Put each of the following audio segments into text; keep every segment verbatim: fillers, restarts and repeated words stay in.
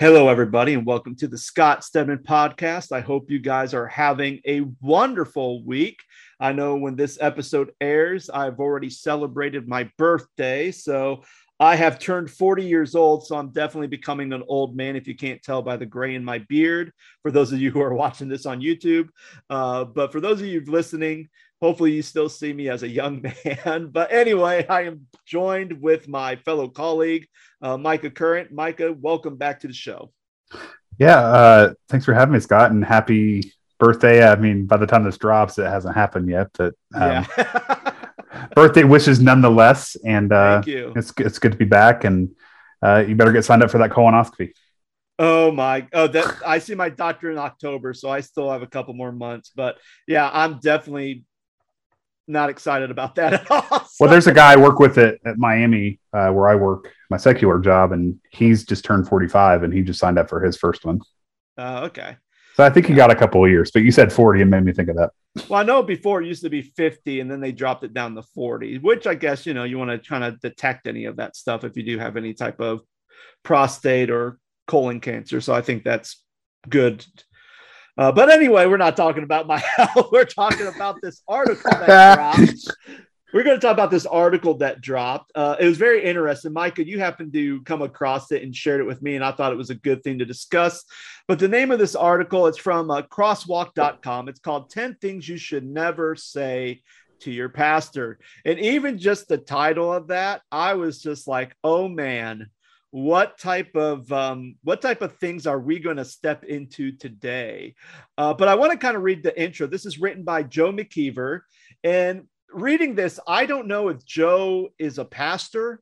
Hello, everybody, and welcome to the Scott Stedman podcast. I hope you guys are having a wonderful week. I know when this episode airs, I've already celebrated my birthday, so I have turned forty years old, so I'm definitely becoming an old man, if you can't tell by the gray in my beard, for those of you who are watching this on YouTube. Uh, but for those of you listening, hopefully you still see me as a young man. But anyway, I am joined with my fellow colleague, uh, Micah Curran. Micah, welcome back to the show. Yeah, uh, thanks for having me, Scott, and happy birthday. I mean, by the time this drops, it hasn't happened yet, but um, yeah. Birthday wishes nonetheless. And uh, thank you. It's, it's good to be back, and uh, you better get signed up for that colonoscopy. Oh my, oh, that, I see my doctor in October, so I still have a couple more months. But yeah, I'm definitely not excited about that at all. So. Well, there's a guy I work with at, at Miami, uh, where I work my secular job, and he's just turned forty-five, and he just signed up for his first one. Uh, okay. So I think he got a couple of years, but you said forty and made me think of that. Well, I know before it used to be fifty, and then they dropped it down to forty, which I guess, you know, you want to try to detect any of that stuff if you do have any type of prostate or colon cancer. So I think that's good. Uh, but anyway, we're not talking about my health. We're talking about this article that dropped. We're going to talk about this article that dropped. Uh, it was very interesting. Micah, you happened to come across it and shared it with me, and I thought it was a good thing to discuss. But the name of this article, it's from uh, crosswalk dot com. It's called ten Things You Should Never Say to Your Pastor. And even just the title of that, I was just like, oh, man. What type of um, what type of things are we going to step into today? Uh, but I want to kind of read the intro. This is written by Joe McKeever. And reading this, I don't know if Joe is a pastor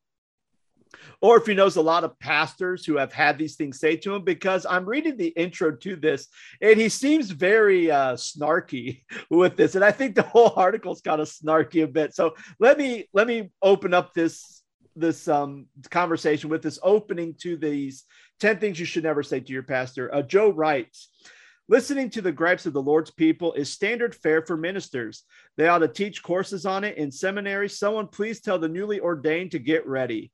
or if he knows a lot of pastors who have had these things say to him, because I'm reading the intro to this, and he seems very uh, snarky with this. And I think the whole article's kind of snarky a bit. So let me let me open up this. this um, conversation with this opening to these ten things you should never say to your pastor. Uh, Joe writes, listening to the gripes of the Lord's people is standard fare for ministers. They ought to teach courses on it in seminary. Someone please tell the newly ordained to get ready.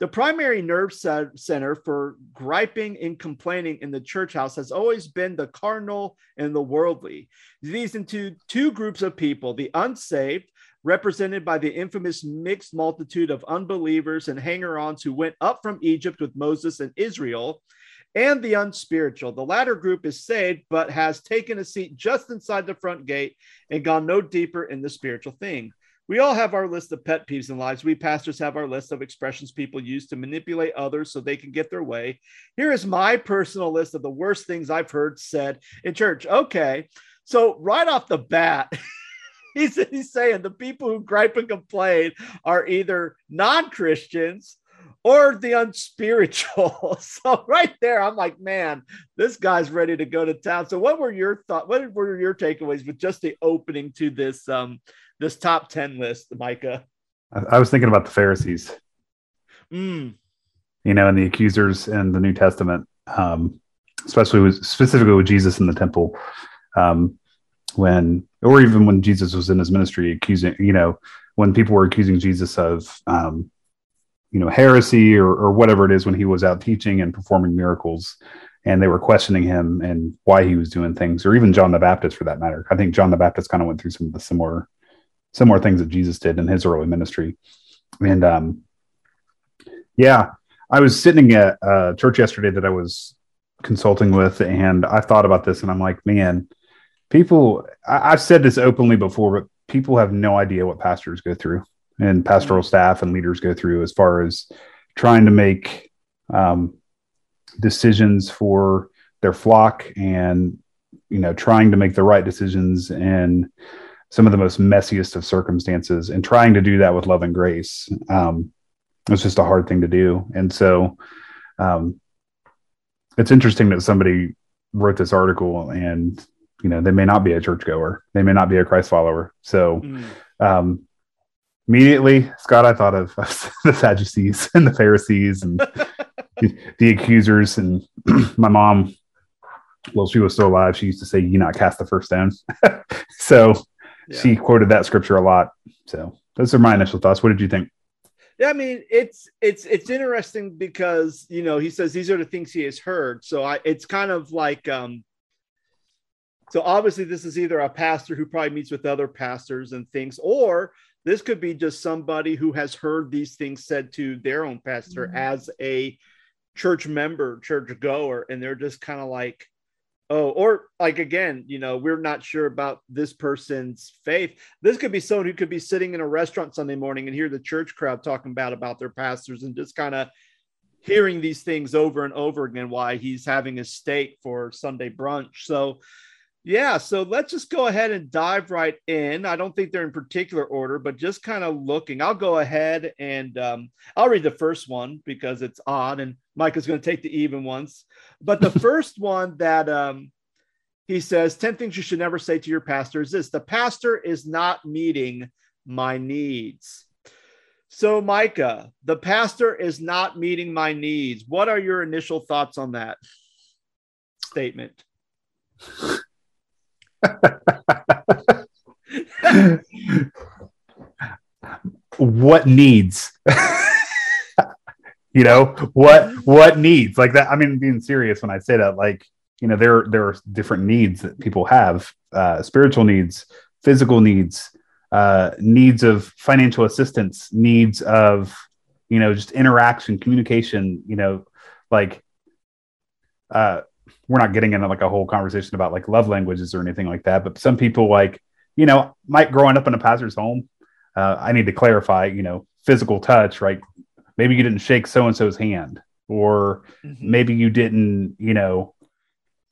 The primary nerve center for griping and complaining in the church house has always been the carnal and the worldly. These into two groups of people, the unsaved, represented by the infamous mixed multitude of unbelievers and hanger-ons who went up from Egypt with Moses and Israel, and the unspiritual. The latter group is saved, but has taken a seat just inside the front gate and gone no deeper in the spiritual thing. We all have our list of pet peeves in lives. We pastors have our list of expressions people use to manipulate others so they can get their way. Here is my personal list of the worst things I've heard said in church. Okay, so right off the bat... He's, he's saying the people who gripe and complain are either non-Christians or the unspiritual. So right there, I'm like, man, this guy's ready to go to town. So what were your thoughts? What were your takeaways with just the opening to this um, this top ten list, Micah? I, I was thinking about the Pharisees, mm. you know, and the accusers in the New Testament, um, especially with, specifically with Jesus in the temple. Um, when, or even when Jesus was in his ministry accusing, you know, when people were accusing Jesus of, um, you know, heresy or, or whatever it is, when he was out teaching and performing miracles and they were questioning him and why he was doing things, or even John the Baptist for that matter. I think John the Baptist kind of went through some of the similar, similar things that Jesus did in his early ministry. And, um, yeah, I was sitting at a church yesterday that I was consulting with, and I thought about this and I'm like, man, people, I've said this openly before, but people have no idea what pastors go through and pastoral staff and leaders go through as far as trying to make um, decisions for their flock and, you know, trying to make the right decisions in some of the most messiest of circumstances and trying to do that with love and grace. Um, it's just a hard thing to do. And so um, it's interesting that somebody wrote this article and, you know, they may not be a churchgoer. They may not be a Christ follower. So mm. um, immediately, Scott, I thought of the Sadducees and the Pharisees and the, the accusers. And my mom, well, she was still alive. She used to say, you not cast the first stone. So yeah. She quoted that scripture a lot. So those are my initial thoughts. What did you think? Yeah, I mean, it's it's it's interesting because, you know, he says these are the things he has heard. So I, it's kind of like, um, so obviously this is either a pastor who probably meets with other pastors and things, or this could be just somebody who has heard these things said to their own pastor mm-hmm. as a church member, church goer, and they're just kind of like, oh, or like, again, you know, we're not sure about this person's faith. This could be someone who could be sitting in a restaurant Sunday morning and hear the church crowd talking about, about their pastors and just kind of hearing these things over and over again, why he's having a steak for Sunday brunch. So, yeah, so let's just go ahead and dive right in. I don't think they're in particular order, but just kind of looking. I'll go ahead and um, I'll read the first one because it's odd, and Micah's going to take the even ones. But the first one that um, he says, ten things you should never say to your pastor is this: the pastor is not meeting my needs. So, Micah, the pastor is not meeting my needs. What are your initial thoughts on that statement? What needs? You know, what what needs? Like that, I mean, being serious when I say that, like, you know, there there are different needs that people have, uh spiritual needs, physical needs, uh needs of financial assistance, needs of, you know, just interaction, communication, you know, like uh we're not getting into like a whole conversation about like love languages or anything like that. But some people, like, you know, might growing up in a pastor's home. Uh, I need to clarify, you know, physical touch, right? Maybe you didn't shake so-and-so's hand, or mm-hmm. maybe you didn't, you know,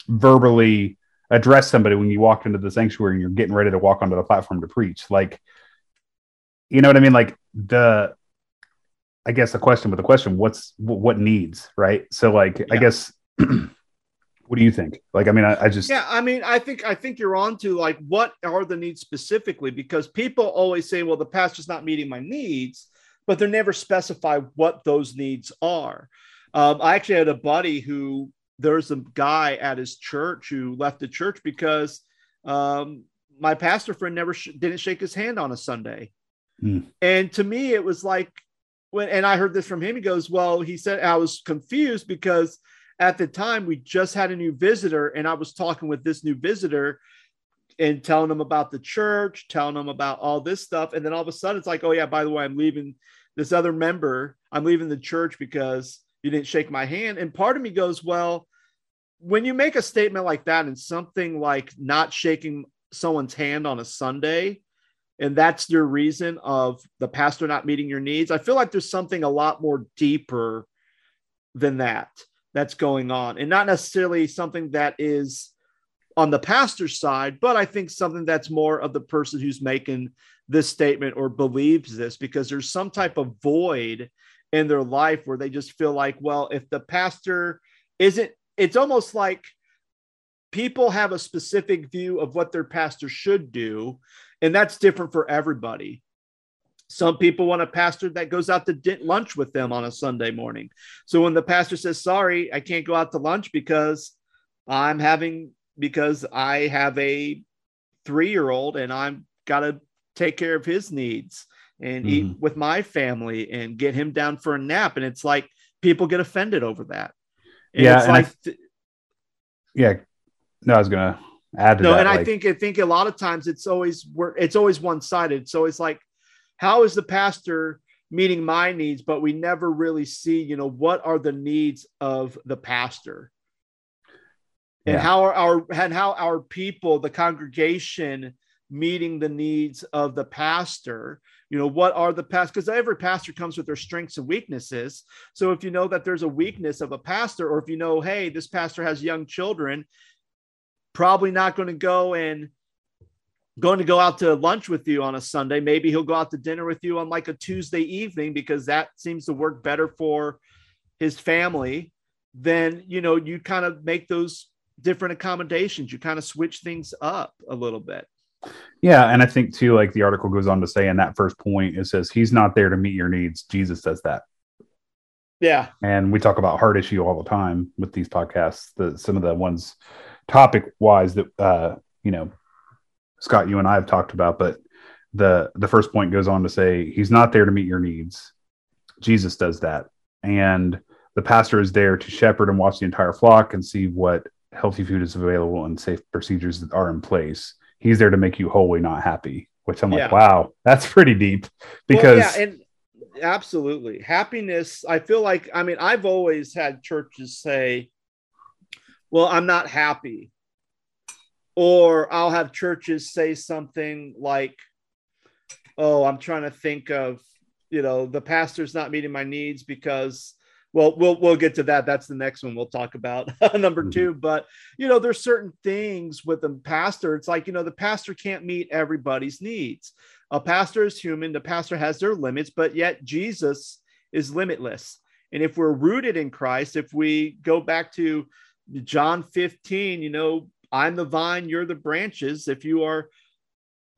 verbally address somebody when you walked into the sanctuary and you're getting ready to walk onto the platform to preach. Like, you know what I mean? Like the, I guess the question, but the question, what's, what needs, right? So like, yeah. I guess, what do you think? Like, I mean, I, I just, yeah, I mean, I think, I think you're on to like, what are the needs specifically? Because people always say, well, the pastor's not meeting my needs, but they never specify what those needs are. Um, I actually had a buddy who, there's a guy at his church who left the church because um, my pastor friend never sh- didn't shake his hand on a Sunday. Mm. And to me, it was like, when, and I heard this from him, he goes, well, he said, I was confused because at the time, we just had a new visitor, and I was talking with this new visitor and telling them about the church, telling them about all this stuff. And then all of a sudden, it's like, oh, yeah, by the way, I'm leaving this other member. I'm leaving the church because you didn't shake my hand. And part of me goes, well, when you make a statement like that and something like not shaking someone's hand on a Sunday, and that's your reason of the pastor not meeting your needs, I feel like there's something a lot more deeper than that that's going on, and not necessarily something that is on the pastor's side, but I think something that's more of the person who's making this statement or believes this, because there's some type of void in their life where they just feel like, well, if the pastor isn't, it's almost like people have a specific view of what their pastor should do, and that's different for everybody. Some people want a pastor that goes out to lunch with them on a Sunday morning. So when the pastor says, sorry, I can't go out to lunch because I'm having, because I have a three-year-old and I've got to take care of his needs and mm-hmm. eat with my family and get him down for a nap. And it's like, people get offended over that. And yeah. It's and like, I, yeah, no, I was going to add to no, that. And like, I think, I think a lot of times it's always, it's always one-sided. It's always like, how is the pastor meeting my needs? But we never really see, you know, what are the needs of the pastor, and yeah. how are our, and how our people, the congregation, meeting the needs of the pastor, you know, what are the past, because every pastor comes with their strengths and weaknesses. So if you know that there's a weakness of a pastor, or if you know, hey, this pastor has young children, probably not going to go and going to go out to lunch with you on a Sunday. Maybe he'll go out to dinner with you on like a Tuesday evening, because that seems to work better for his family. Then, you know, you kind of make those different accommodations. You kind of switch things up a little bit. Yeah. And I think too, like the article goes on to say in that first point, it says, he's not there to meet your needs. Jesus does that. Yeah. And we talk about heart issue all the time with these podcasts, the, some of the ones topic wise that, uh, you know, Scott, you and I have talked about, but the the first point goes on to say, he's not there to meet your needs. Jesus does that. And the pastor is there to shepherd and watch the entire flock and see what healthy food is available and safe procedures that are in place. He's there to make you wholly not happy, which I'm yeah. like, wow, that's pretty deep. Because well, yeah, and absolutely. Happiness. I feel like, I mean, I've always had churches say, well, I'm not happy. Or I'll have churches say something like, oh, I'm trying to think of, you know, the pastor's not meeting my needs because, well, we'll, we'll get to that. That's the next one we'll talk about, number mm-hmm. two. But, you know, there's certain things with the pastor. It's like, you know, the pastor can't meet everybody's needs. A pastor is human. The pastor has their limits, but yet Jesus is limitless. And if we're rooted in Christ, if we go back to John fifteen, you know, I'm the vine, you're the branches. If you are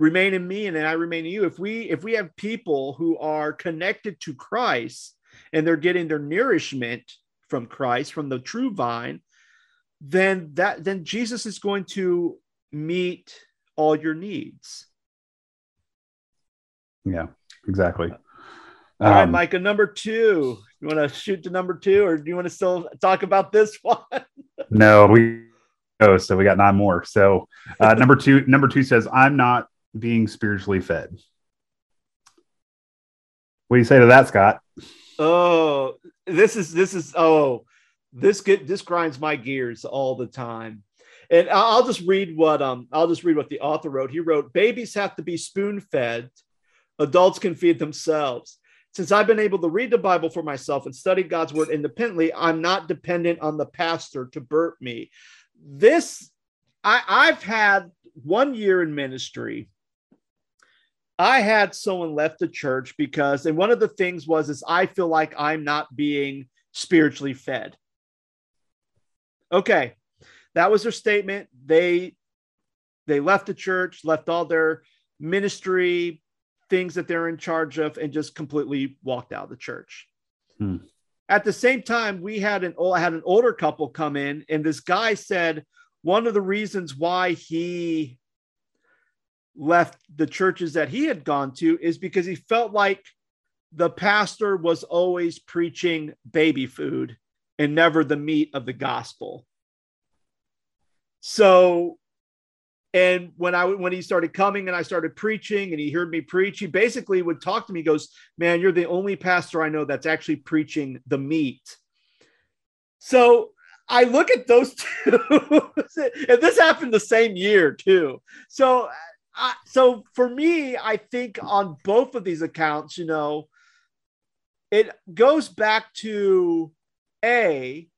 remain in me and then I remain in you. If we, if we have people who are connected to Christ and they're getting their nourishment from Christ, from the true vine, then that, then Jesus is going to meet all your needs. Yeah, exactly. Um, all right, Micah, number two, you want to shoot to number two, or do you want to still talk about this one? No, we, Oh, so we got nine more. So uh, number two, number two says, I'm not being spiritually fed. What do you say to that, Scott? Oh, this is, this is, oh, this get, this grinds my gears all the time. And I'll just read what, um, I'll just read what the author wrote. He wrote, babies have to be spoon fed. Adults can feed themselves. Since I've been able to read the Bible for myself and study God's word independently, I'm not dependent on the pastor to burp me. This, I, I've had one year in ministry. I had someone left the church because, and one of the things was, is I feel like I'm not being spiritually fed. Okay. That was their statement. They, they left the church, left all their ministry things that they're in charge of, and just completely walked out of the church. Hmm. At the same time, we had an I had an older couple come in, and this guy said one of the reasons why he left the churches that he had gone to is because he felt like the pastor was always preaching baby food and never the meat of the gospel. So, and when I when he started coming and I started preaching and he heard me preach, he basically would talk to me. He goes, man, you're the only pastor I know that's actually preaching the meat. So I look at those two, and this happened the same year too. So, I, so for me, I think on both of these accounts, you know, it goes back to A,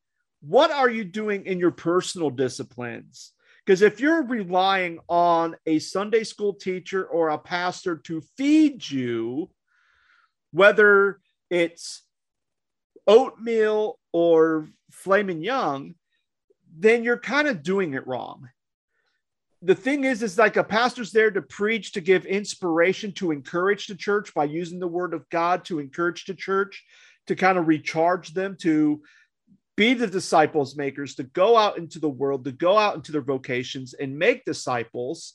what are you doing in your personal disciplines? Because if you're relying on a Sunday school teacher or a pastor to feed you, whether it's oatmeal or filet mignon, then you're kind of doing it wrong. The thing is, is like a pastor's there to preach, to give inspiration, to encourage the church by using the word of God, to encourage the church, to kind of recharge them, to be the disciples makers, to go out into the world, to go out into their vocations and make disciples.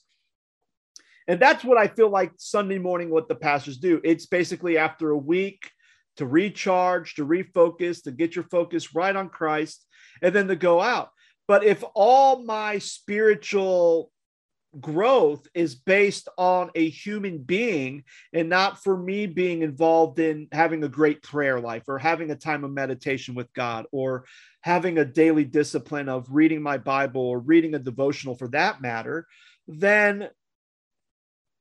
And that's what I feel like Sunday morning, what the pastors do. It's basically after a week to recharge, to refocus, to get your focus right on Christ, and then to go out. But if all my spiritual growth is based on a human being and not for me being involved in having a great prayer life or having a time of meditation with God or having a daily discipline of reading my Bible or reading a devotional for that matter, then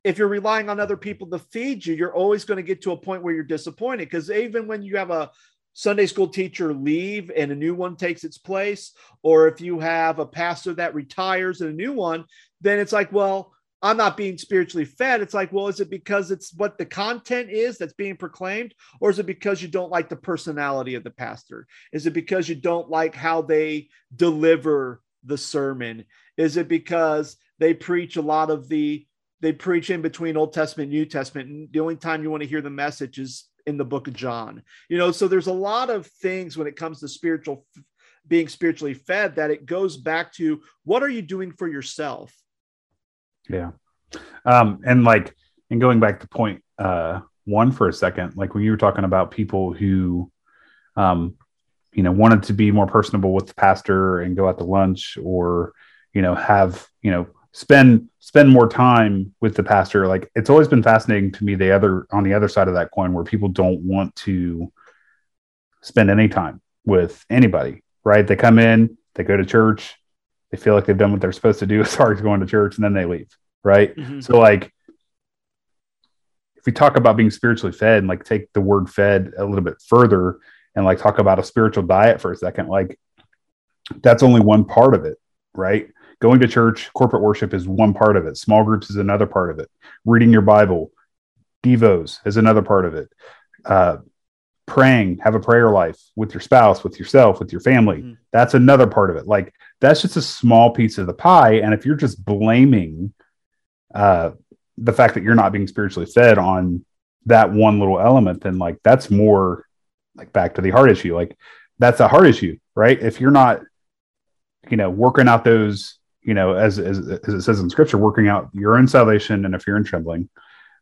if you're relying on other people to feed you, you're always going to get to a point where you're disappointed. Because even when you have a Sunday school teacher leave and a new one takes its place, or if you have a pastor that retires and a new one, then it's like, well, I'm not being spiritually fed. It's like, well, is it because it's what the content is that's being proclaimed? Or is it because you don't like the personality of the pastor? Is it because you don't like how they deliver the sermon? Is it because they preach a lot of the, they preach in between Old Testament and New Testament, and the only time you want to hear the message is in the book of John, you know? So there's a lot of things when it comes to spiritual, being spiritually fed, that it goes back to what are you doing for yourself? Yeah. Um, and like, and going back to point, uh, one for a second, like when you were talking about people who, um, you know, wanted to be more personable with the pastor and go out to lunch, or, you know, have, you know, spend, spend more time with the pastor. Like, it's always been fascinating to me, the other, on the other side of that coin, where people don't want to spend any time with anybody, right? They come in, they go to church, they feel like they've done what they're supposed to do as far as going to church, and then they leave. Right. Mm-hmm. So like, if we talk about being spiritually fed, and like take the word fed a little bit further and like talk about a spiritual diet for a second, like that's only one part of it, right? Going to church, corporate worship is one part of it. Small groups is another part of it. Reading your Bible, devos is another part of it. Uh, praying, have a prayer life with your spouse, with yourself, with your family. Mm-hmm. That's another part of it. Like that's just a small piece of the pie. And if you're just blaming uh, the fact that you're not being spiritually fed on that one little element, then like, that's more like back to the heart issue. Like that's a heart issue, right? If you're not, you know, working out those, you know, as, as, as it says in scripture, working out your own salvation and if you're in trembling,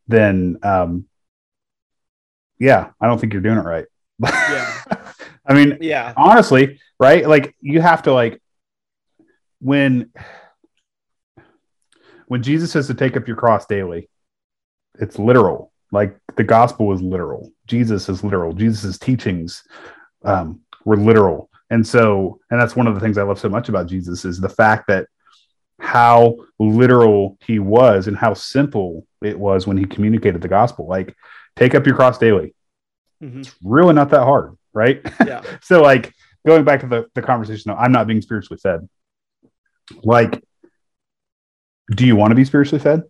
then, um, yeah, I don't think you're doing it right. Yeah. I mean, yeah, honestly, right? Like you have to like, when, when Jesus says to take up your cross daily, it's literal. Like the gospel is literal. Jesus is literal. Jesus' teachings um, were literal. And so, and that's one of the things I love so much about Jesus is the fact that how literal he was and how simple it was when he communicated the gospel. Like take up your cross daily. Mm-hmm. It's really not that hard, right? Yeah. So like going back to the, the conversation, I'm not being spiritually fed. Like, do you want to be spiritually fed?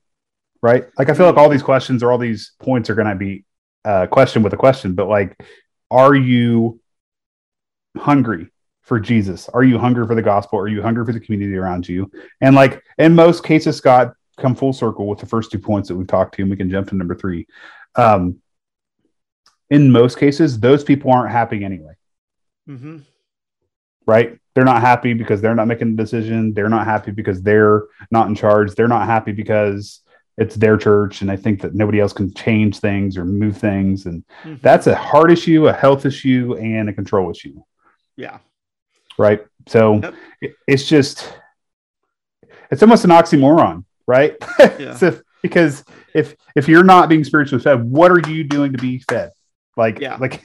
Right? Like, I feel like all these questions or all these points are going to be uh question with a question, but like, are you hungry for Jesus? Are you hungry for the gospel? Are you hungry for the community around you? And like, in most cases, Scott, come full circle with the first two points that we've talked to, and we can jump to number three. Um, in most cases, those people aren't happy anyway. Mm-hmm. Right? They're not happy because they're not making the decision. They're not happy because they're not in charge. They're not happy because it's their church and they think that nobody else can change things or move things. And mm-hmm. that's a heart issue, a health issue, and a control issue. Yeah. Right. So yep. it, it's just, it's almost an oxymoron, right? Yeah. So, because if, if you're not being spiritually fed, what are you doing to be fed? Like, yeah. like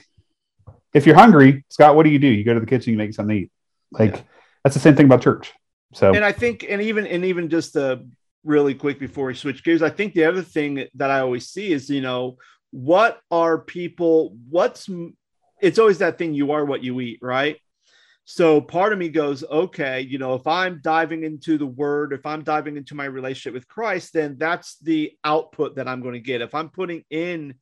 if you're hungry, Scott, what do you do? You go to the kitchen, you make something to eat. Like yeah. that's the same thing about church. So, and I think, and even, and even just the really quick before we switch gears, I think the other thing that I always see is, you know, what are people, what's, it's always that thing, you are what you eat, right? So part of me goes, okay, you know, if I'm diving into the word, if I'm diving into my relationship with Christ, then that's the output that I'm going to get. If I'm putting in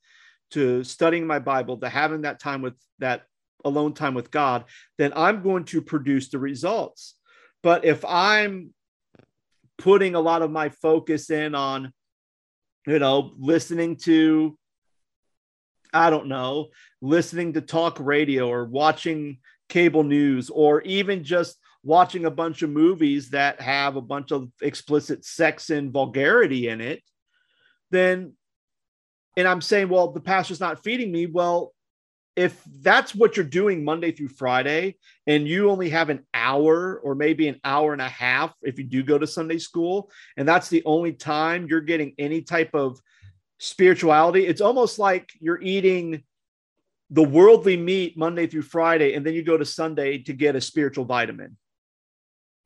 to studying my Bible, to having that time with that alone time with God, then I'm going to produce the results. But if I'm putting a lot of my focus in on, you know, listening to, I don't know, listening to talk radio or watching cable news, or even just watching a bunch of movies that have a bunch of explicit sex and vulgarity in it, then, and I'm saying, well, the pastor's not feeding me. Well, if that's what you're doing Monday through Friday, and you only have an hour or maybe an hour and a half, if you do go to Sunday school, and that's the only time you're getting any type of spirituality, it's almost like you're eating the worldly meat Monday through Friday, and then you go to Sunday to get a spiritual vitamin.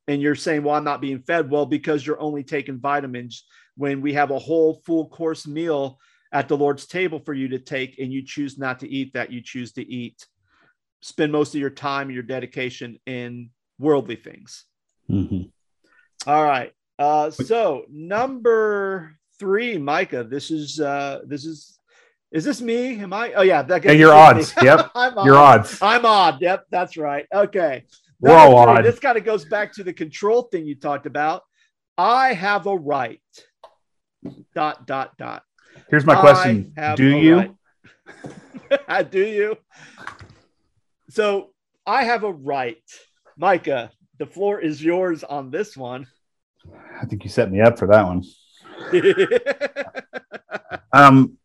And you're saying, well, I'm not being fed. Well, because you're only taking vitamins when we have a whole full course meal at the Lord's table for you to take, and you choose not to eat that. You choose to eat, spend most of your time, your dedication in worldly things. Mm-hmm. All right. Uh, so number three, Micah, this is, uh, this is, is this me? Am I? Oh yeah. That and your odds. Me. Yep. I'm odd. Your odds. I'm odd. Yep. That's right. Okay. We're all odd. This kind of goes back to the control thing you talked about. I have a right. Dot, dot, dot. Here's my question. Do you? Right. I do you? So I have a right. Micah, the floor is yours on this one. I think you set me up for that one. um,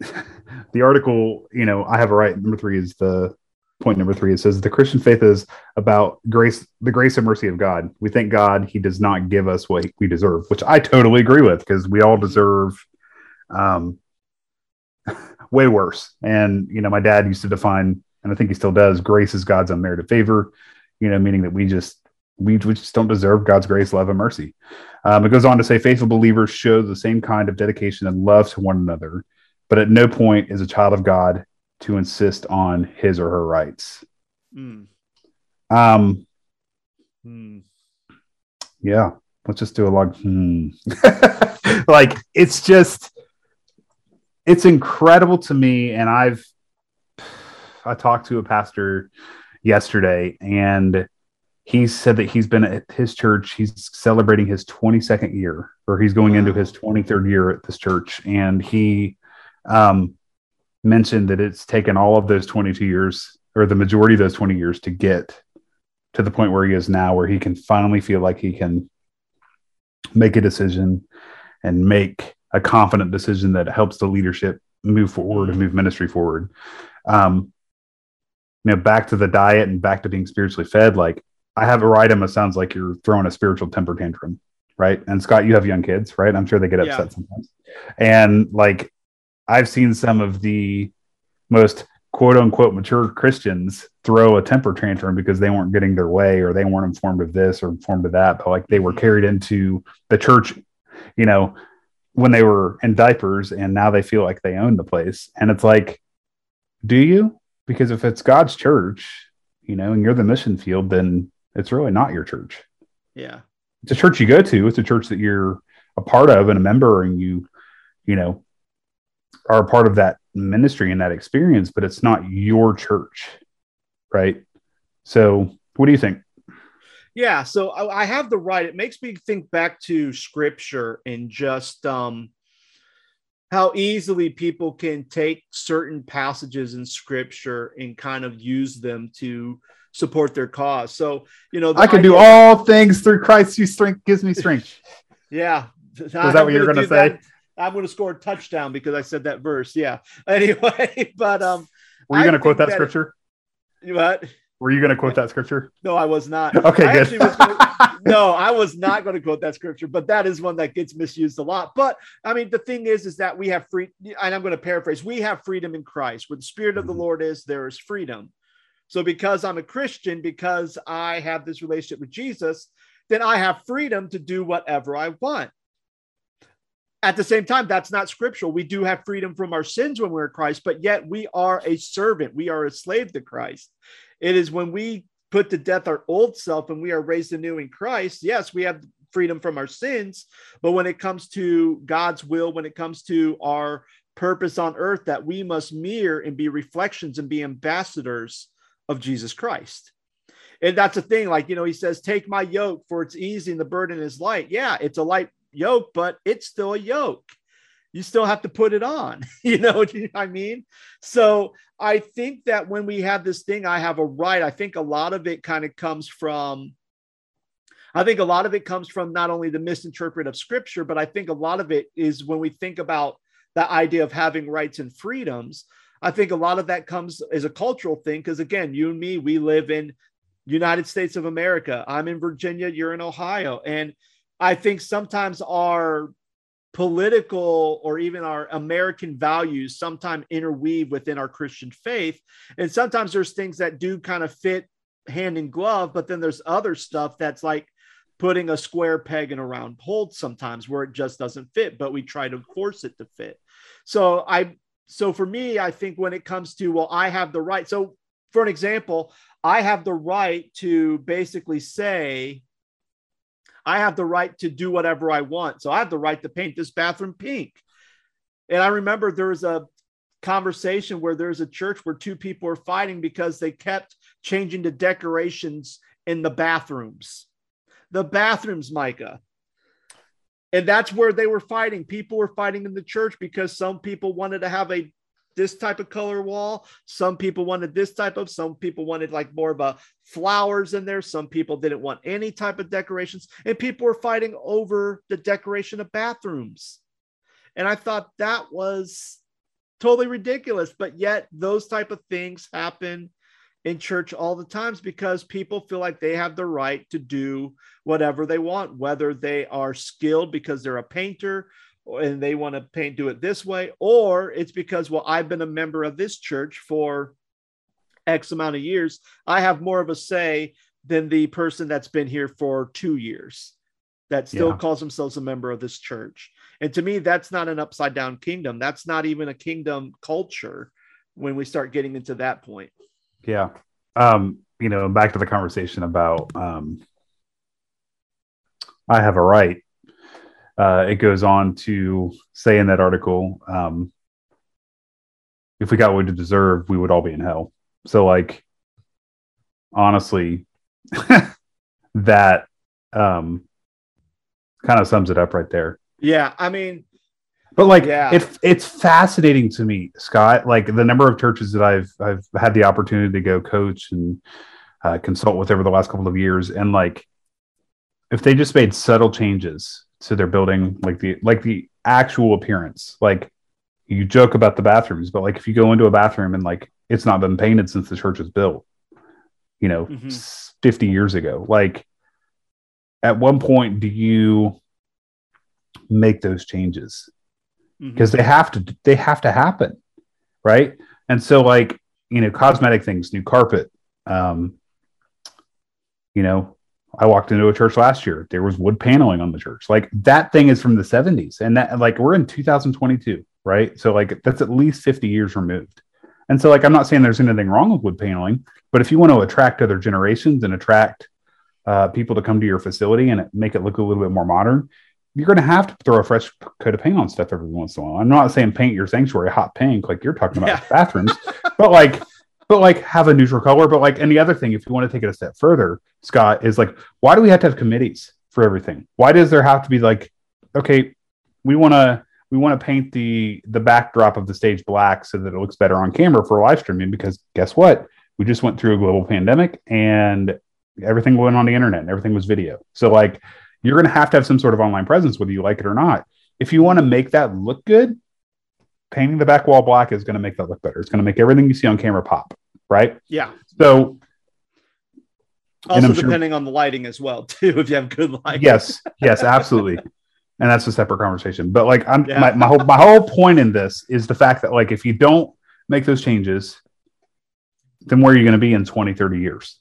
the article, you know, I have a right. Number three is the point. Number three, it says the Christian faith is about grace, the grace and mercy of God. We thank God he does not give us what we deserve, which I totally agree with, because we all deserve um, way worse. And, you know, my dad used to define, and I think he still does, grace is God's unmerited favor, you know, meaning that we just, we, we just don't deserve God's grace, love, and mercy. Um, it goes on to say, faithful believers show the same kind of dedication and love to one another, but at no point is a child of God to insist on his or her rights. Mm. Um, mm. Yeah, let's just do a log. Hmm. Like, it's just, it's incredible to me. And I've, I talked to a pastor yesterday, and he said that he's been at his church. He's celebrating his twenty-second year, or he's going wow. into his twenty-third year at this church. And he, um, mentioned that it's taken all of those twenty-two years, or the majority of those twenty years, to get to the point where he is now, where he can finally feel like he can make a decision and make a confident decision that helps the leadership move forward and move ministry forward. Um, you know, back to the diet and back to being spiritually fed. Like, I have a right. Emma, sounds like you're throwing a spiritual temper tantrum, right? And Scott, you have young kids, right? I'm sure they get upset yeah. sometimes. And like, I've seen some of the most quote unquote mature Christians throw a temper tantrum because they weren't getting their way, or they weren't informed of this or informed of that, but like, they were carried into the church, you know, when they were in diapers, and now they feel like they own the place. And it's like, do you? Because if it's God's church, you know, and you're the mission field, then it's really not your church. Yeah. It's a church you go to. It's a church that you're a part of and a member, and you, you know, are a part of that ministry and that experience, but it's not your church. Right. So what do you think? Yeah. So I have the right. It makes me think back to scripture and just um, how easily people can take certain passages in scripture and kind of use them to support their cause. So, you know, I can idea- do all things through Christ who strength gives me strength. Yeah. Was that I'm what you were going to say? That. I'm going to score a touchdown because I said that verse. Yeah. Anyway, but um, were you going to quote that, that scripture? It, what? Were you going to quote that scripture? No, I was not. Okay, I good. Was to, no, I was not going to quote that scripture, but that is one that gets misused a lot. But I mean, the thing is, is that we have free, and I'm going to paraphrase, we have freedom in Christ. Where the Spirit of the Lord is, there is freedom. So because I'm a Christian, because I have this relationship with Jesus, then I have freedom to do whatever I want. At the same time, that's not scriptural. We do have freedom from our sins when we're Christ, but yet we are a servant. We are a slave to Christ. It is when we put to death our old self and we are raised anew in Christ. Yes, we have freedom from our sins, but when it comes to God's will, when it comes to our purpose on earth, that we must mirror and be reflections and be ambassadors of Jesus Christ. And that's the thing. Like, you know, he says, take my yoke, for it's easy and the burden is light. Yeah, it's a light yoke, but it's still a yoke. You still have to put it on. You know what I mean? So I think that when we have this thing, I have a right. I think a lot of it kind of comes from, I think a lot of it comes from not only the misinterpret of scripture, but I think a lot of it is when we think about the idea of having rights and freedoms. I think a lot of that comes as a cultural thing. Because again, you and me, we live in United States of America. I'm in Virginia, you're in Ohio. And I think sometimes our political or even our American values sometimes interweave within our Christian faith. And sometimes there's things that do kind of fit hand in glove, but then there's other stuff that's like putting a square peg in a round hole sometimes, where it just doesn't fit, but we try to force it to fit. So I, so for me, I think when it comes to, well, I have the right. So for an example, I have the right to basically say, I have the right to do whatever I want. So I have the right to paint this bathroom pink. And I remember there was a conversation where there's a church where two people were fighting because they kept changing the decorations in the bathrooms. The bathrooms, Micah. And that's where they were fighting. People were fighting in the church because some people wanted to have a this type of color wall. Some people wanted this type of, some people wanted like more of a flowers in there. Some people didn't want any type of decorations, and people were fighting over the decoration of bathrooms. And I thought that was totally ridiculous. But yet those type of things happen in church all the times because people feel like they have the right to do whatever they want, whether they are skilled because they're a painter and they want to paint, do it this way, or it's because, well, I've been a member of this church for X amount of years. I have more of a say than the person that's been here for two years that still yeah. calls themselves a member of this church. And to me, that's not an upside down kingdom. That's not even a kingdom culture when we start getting into that point. Yeah. Um, you know, back to the conversation about um, I have a right. Uh, it goes on to say in that article, um, if we got what we deserve, we would all be in hell. So, like, honestly, that um, kind of sums it up right there. Yeah, I mean, but like, yeah. it, it's fascinating to me, Scott. Like, the number of churches that I've I've had the opportunity to go coach and uh, consult with over the last couple of years, and like, if they just made subtle changes to their building, like the like the actual appearance, like you joke about the bathrooms, but like if you go into a bathroom and like it's not been painted since the church was built, you know, mm-hmm. fifty years ago, like at one point do you make those changes? Because mm-hmm. they have to, they have to happen. Right. And so like, you know, cosmetic things, new carpet, um, you know, I walked into a church last year. There was wood paneling on the church. Like that thing is from the seventies, and that like we're in two thousand twenty-two, right? So like that's at least fifty years removed. And so like I'm not saying there's anything wrong with wood paneling, but if you want to attract other generations and attract uh, people to come to your facility and it, make it look a little bit more modern, you're going to have to throw a fresh coat of paint on stuff every once in a while. I'm not saying paint your sanctuary hot pink like you're talking about yeah. bathrooms, but like. But like have a neutral color. But like any other thing, if you want to take it a step further, Scott, is like, why do we have to have committees for everything? Why does there have to be like, okay, we want to we want to paint the the backdrop of the stage black so that it looks better on camera for live streaming? Because guess what? We just went through a global pandemic and everything went on the internet and everything was video. So like you're going to have to have some sort of online presence, whether you like it or not. If you want to make that look good, painting the back wall black is going to make that look better. It's going to make everything you see on camera pop, right? Yeah. So, also depending sure, on the lighting as well, too. If you have good lighting, yes, yes, absolutely. And that's a separate conversation. But like, I'm yeah. my, my whole my whole point in this is the fact that like, if you don't make those changes, then where are you going to be in twenty, thirty years?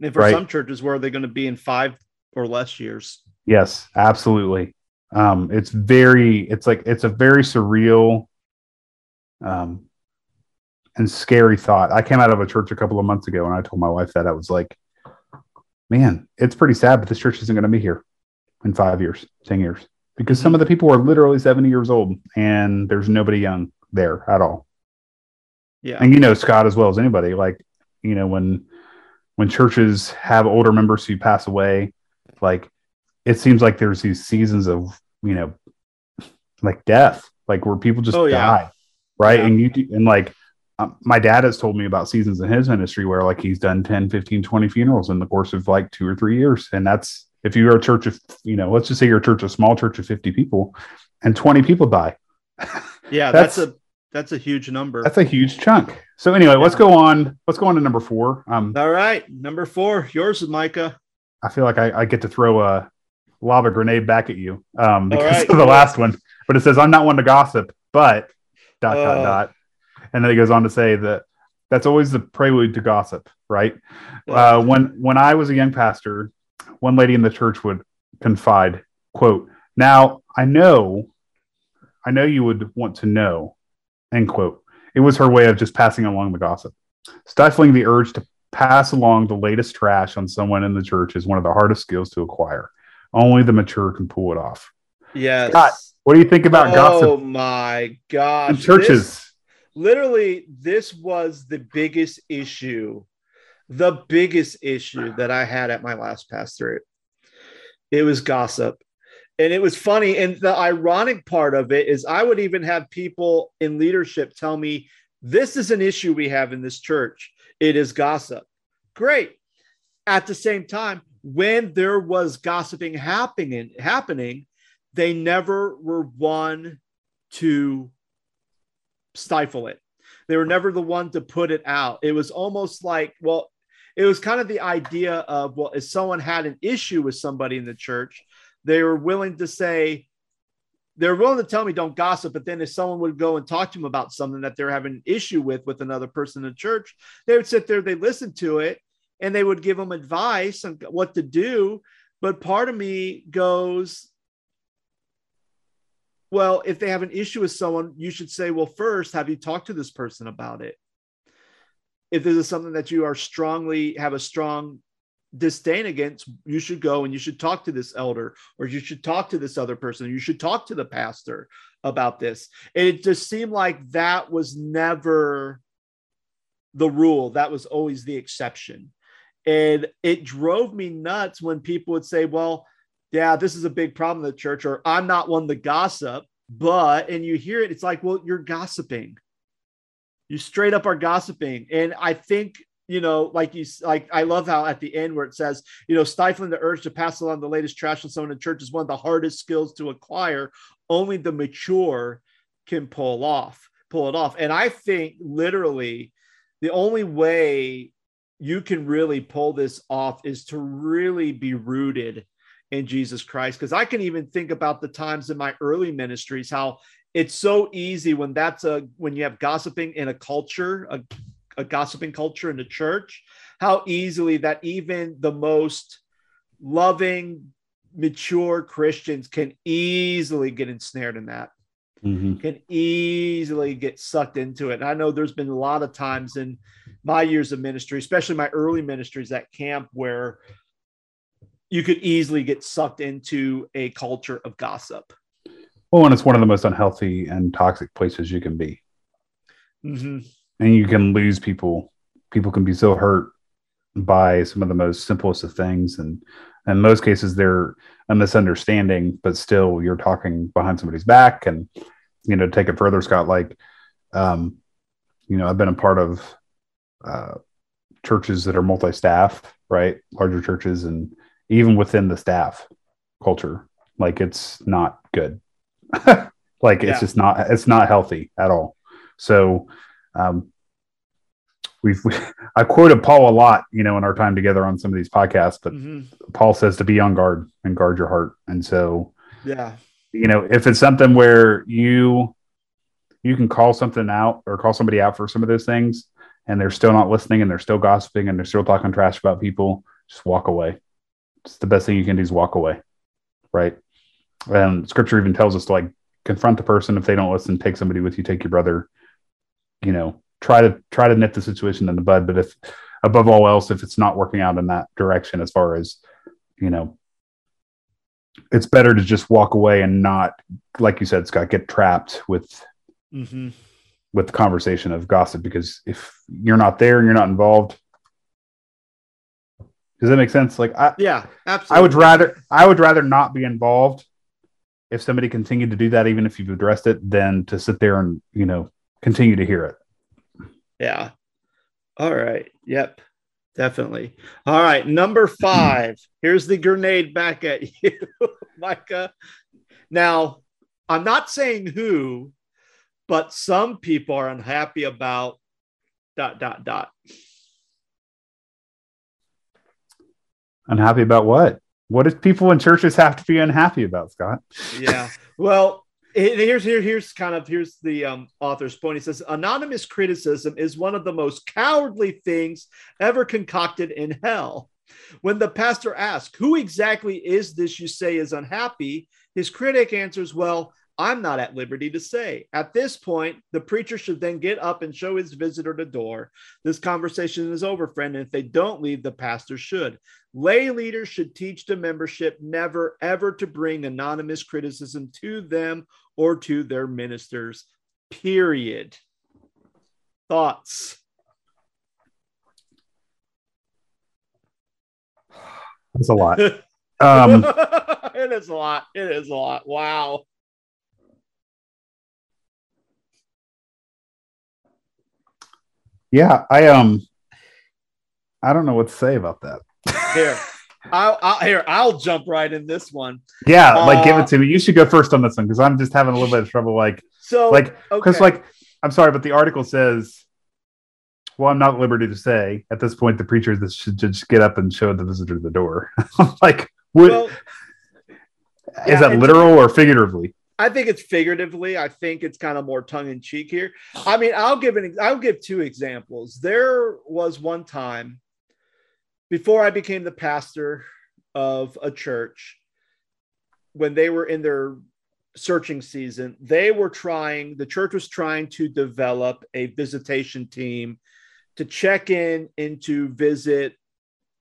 And for right? some churches, where are they going to be in five or less years? Yes, absolutely. Um, it's very, it's like, it's a very surreal, um, and scary thought. I came out of a church a couple of months ago and I told my wife that I was like, man, it's pretty sad, but this church isn't going to be here in five years, ten years, because mm-hmm. some of the people are literally seventy years old and there's nobody young there at all. Yeah. And you know, Scott, as well as anybody, like, you know, when, when churches have older members who pass away, like, it seems like there's these seasons of, you know, like death, like where people just oh, yeah. die. Right. Yeah. And you do, and like um, my dad has told me about seasons in his ministry where like he's done ten, fifteen, twenty funerals in the course of like two or three years. And that's, if you're a church of, you know, let's just say you're a church, a small church of fifty people and twenty people die. Yeah. that's, that's a, that's a huge number. That's a huge chunk. So anyway, yeah. let's go on. Let's go on to number four. Um, All right. Number four, yours is Micah. I feel like I, I get to throw a, lava grenade back at you um because right. of the last one, but it says I'm not one to gossip, but dot uh, dot dot, and then it goes on to say that that's always the prelude to gossip, right? Yeah. uh when when I was a young pastor, one lady in the church would confide, quote, now I know I know you would want to know, end quote. It was her way of just passing along the gossip. Stifling the urge to pass along the latest trash on someone in the church is one of the hardest skills to acquire. Only the mature can pull it off. Yes. Scott, what do you think about oh gossip? Oh my gosh. In churches. This, literally, this was the biggest issue, the biggest issue that I had at my last pastorate. It was gossip. And it was funny. And the ironic part of it is I would even have people in leadership tell me, this is an issue we have in this church. It is gossip. Great. At the same time, when there was gossiping happening, happening, they never were one to stifle it. They were never the one to put it out. It was almost like, well, it was kind of the idea of, well, if someone had an issue with somebody in the church, they were willing to say, they're willing to tell me don't gossip. But then if someone would go and talk to them about something that they're having an issue with, with another person in the church, they would sit there, they listen to it, and they would give them advice on what to do. But part of me goes, well, if they have an issue with someone, you should say, well, first, have you talked to this person about it? If this is something that you are strongly have a strong disdain against, you should go and you should talk to this elder, or you should talk to this other person. You should talk to the pastor about this. And it just seemed like that was never the rule. That was always the exception. And it drove me nuts when people would say, well, yeah, this is a big problem in the church, or I'm not one to gossip, but, and you hear it, it's like, well, you're gossiping. You straight up are gossiping. And I think, you know, like you, like, I love how at the end where it says, you know, stifling the urge to pass along the latest trash on someone in church is one of the hardest skills to acquire. Only the mature can pull off, pull it off. And I think literally the only way you can really pull this off is to really be rooted in Jesus Christ. Because I can even think about the times in my early ministries, how it's so easy when that's a, when you have gossiping in a culture, a, a gossiping culture in the church, how easily that even the most loving, mature Christians can easily get ensnared in that, mm-hmm. can easily get sucked into it. And I know there's been a lot of times in my years of ministry, especially my early ministries at camp, where you could easily get sucked into a culture of gossip. Well, and it's one of the most unhealthy and toxic places you can be. Mm-hmm. And you can lose people. People can be so hurt by some of the most simplest of things. And in most cases, they're a misunderstanding, but still you're talking behind somebody's back. And, you know, take it further, Scott, like, um, you know, I've been a part of uh, churches that are multi-staff, right? Larger churches, and even within the staff culture, like it's not good. Like yeah. It's just not, it's not healthy at all. So um, we've, we, I quoted Paul a lot, you know, in our time together on some of these podcasts, but mm-hmm. Paul says to be on guard and guard your heart. And so, yeah, you know, if it's something where you, you can call something out or call somebody out for some of those things, and they're still not listening, and they're still gossiping, and they're still talking trash about people, just walk away. It's the best thing you can do is walk away. Right. And scripture even tells us to like confront the person. If they don't listen, take somebody with you, take your brother, you know, try to try to nip the situation in the bud. But if above all else, if it's not working out in that direction, as far as, you know, it's better to just walk away and not, like you said, Scott, get trapped with, mm-hmm. with the conversation of gossip, because if you're not there and you're not involved, does that make sense? Like, I, yeah, absolutely. I would rather, I would rather not be involved if somebody continued to do that, even if you've addressed it, than to sit there and, you know, continue to hear it. Yeah. All right. Yep. Definitely. All right. Number five, here's the grenade back at you, Micah. Now, I'm not saying who, but some people are unhappy about dot, dot, dot. Unhappy about what? What do people in churches have to be unhappy about, Scott? Yeah. Well, here's here here's kind of here's the um, author's point. He says anonymous criticism is one of the most cowardly things ever concocted in hell. When the pastor asks, "Who exactly is this you say is unhappy?" his critic answers, "Well, I'm not at liberty to say." At this point, the preacher should then get up and show his visitor the door. This conversation is over, friend, and if they don't leave, the pastor should. Lay leaders should teach the membership never, ever to bring anonymous criticism to them or to their ministers, period. Thoughts? That's a lot. Um, it is a lot. It is a lot. Wow. Yeah, I um, I don't know what to say about that. Here, I'll, I'll here I'll jump right in this one. Yeah, like uh, give it to me. You should go first on this one because I'm just having a little bit of trouble. Like so, like because okay. like I'm sorry, but the article says, well, I'm not at liberty to say at this point, the preacher should just get up and show the visitor the door. Like, what, well, is yeah, that literal or figuratively? I think it's figuratively. I think it's kind of more tongue in cheek here. I mean, I'll give an, I'll give two examples. There was one time before I became the pastor of a church, when they were in their searching season, they were trying, the church was trying to develop a visitation team to check in and to visit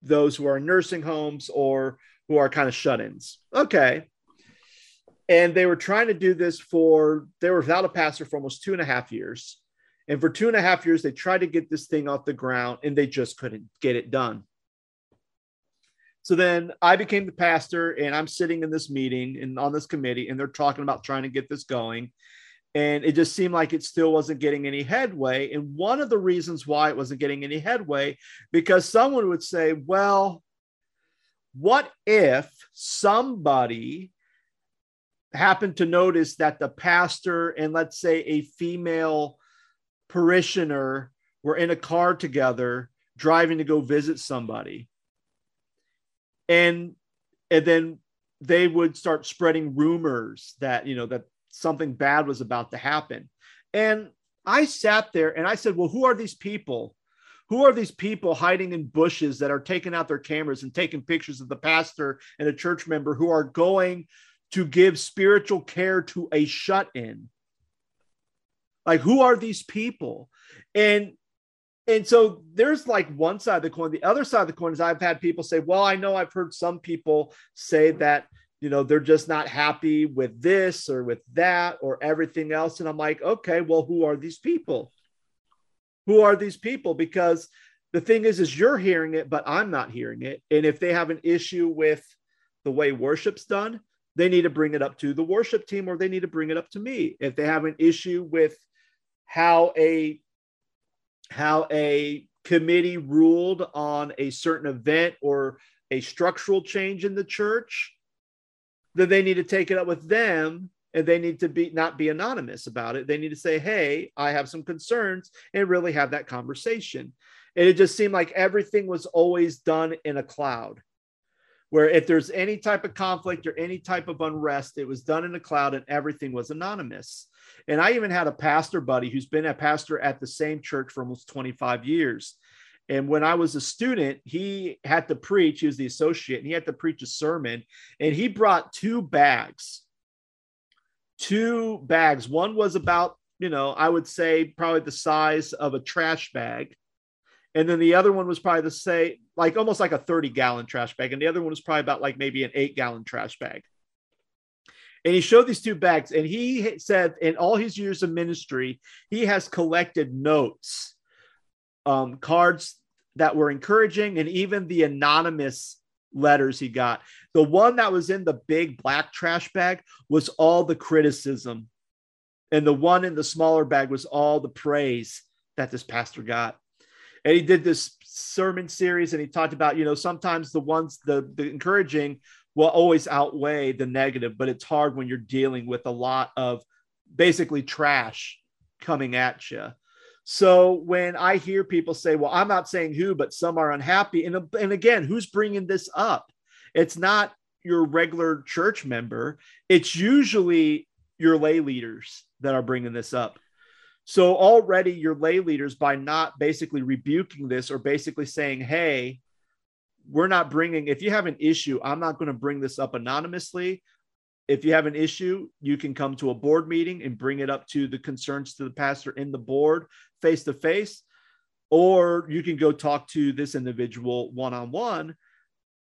those who are in nursing homes or who are kind of shut-ins. Okay. And they were trying to do this for, they were without a pastor for almost two and a half years. And for two and a half years, they tried to get this thing off the ground and they just couldn't get it done. So then I became the pastor and I'm sitting in this meeting and on this committee and they're talking about trying to get this going. And it just seemed like it still wasn't getting any headway. And one of the reasons why it wasn't getting any headway, because someone would say, well, what if somebody happened to notice that the pastor and, let's say, a female parishioner were in a car together driving to go visit somebody? And and then they would start spreading rumors that, you know, that something bad was about to happen. And I sat there and I said, well, who are these people? Who are these people hiding in bushes that are taking out their cameras and taking pictures of the pastor and a church member who are going to give spiritual care to a shut-in? Like, who are these people? And and so there's like one side of the coin. The other side of the coin is I've had people say, well, I know I've heard some people say that, you know, they're just not happy with this or with that or everything else. And I'm like, okay, well, who are these people? Who are these people? Because the thing is, is you're hearing it, but I'm not hearing it. And if they have an issue with the way worship's done, they need to bring it up to the worship team or they need to bring it up to me. If they have an issue with how a how a committee ruled on a certain event or a structural change in the church, then they need to take it up with them and they need to be not be anonymous about it. They need to say, hey, I have some concerns, and really have that conversation. And it just seemed like everything was always done in a cloud, where if there's any type of conflict or any type of unrest, it was done in a cloud and everything was anonymous. And I even had a pastor buddy who's been a pastor at the same church for almost twenty-five years. And when I was a student, he had to preach, he was the associate, and he had to preach a sermon. And he brought two bags, two bags. One was about, you know, I would say probably the size of a trash bag. And then the other one was probably the same, like almost like a thirty gallon trash bag. And the other one was probably about like maybe an eight gallon trash bag. And he showed these two bags, and he said in all his years of ministry, he has collected notes, um, cards that were encouraging, and even the anonymous letters he got. The one that was in the big black trash bag was all the criticism. And the one in the smaller bag was all the praise that this pastor got. And he did this sermon series and he talked about, you know, sometimes the ones, the, the encouraging will always outweigh the negative, but it's hard when you're dealing with a lot of basically trash coming at you. So when I hear people say, well, I'm not saying who, but some are unhappy. And, and again, who's bringing this up? It's not your regular church member. It's usually your lay leaders that are bringing this up. So already your lay leaders, by not basically rebuking this or basically saying, hey, we're not bringing, if you have an issue, I'm not going to bring this up anonymously. If you have an issue, you can come to a board meeting and bring it up to the concerns to the pastor in the board face to face, or you can go talk to this individual one-on-one.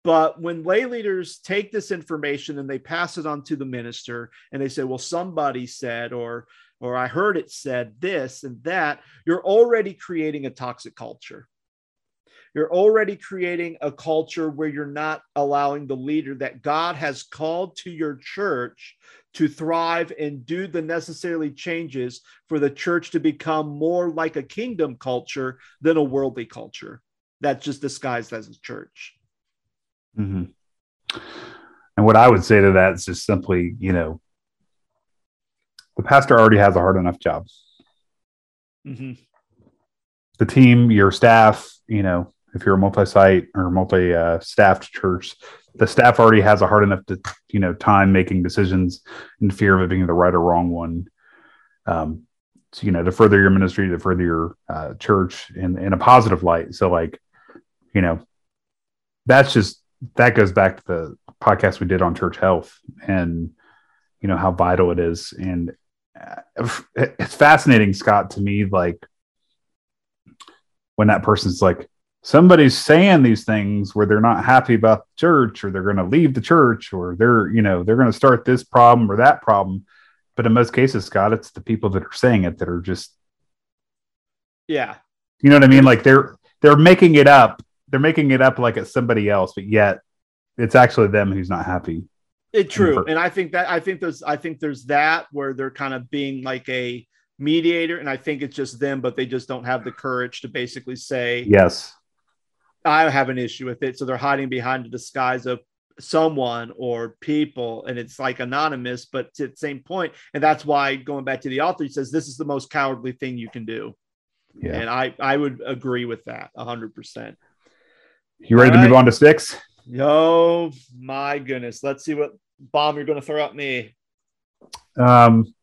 But when lay leaders take this information and they pass it on to the minister and they say, well, somebody said, or or I heard it said this and that, you're already creating a toxic culture. You're already creating a culture where you're not allowing the leader that God has called to your church to thrive and do the necessary changes for the church to become more like a kingdom culture than a worldly culture that's just disguised as a church. Mm-hmm. And what I would say to that is just simply, you know, the pastor already has a hard enough job. mm-hmm. the team, your staff, you know, if you're a multi-site or multi uh, staffed church, the staff already has a hard enough to, you know, time making decisions in fear of it being the right or wrong one. Um, so, you know, to further your ministry, to further your uh, church in, in a positive light. So like, you know, that's just, that goes back to the podcast we did on church health and, you know, how vital it is. And it's fascinating, Scott, to me, like when that person's like, somebody's saying these things where they're not happy about the church, or they're going to leave the church, or they're, you know, they're going to start this problem or that problem. But in most cases, Scott, it's the people that are saying it that are just, yeah, you know what I mean? Like they're, they're making it up. They're making it up like it's somebody else, but yet it's actually them who's not happy. It's true. And I think that, I think there's, I think there's that where they're kind of being like a mediator, and I think it's just them, but they just don't have the courage to basically say, yes, I have an issue with it. So they're hiding behind the disguise of someone or people, and it's like anonymous, but to the same point. And that's why, going back to the author, he says, this is the most cowardly thing you can do. Yeah. And I, I would agree with that a hundred percent. You ready All to right. move on to six? Oh my goodness. Let's see what bomb you're going to throw at me. Um,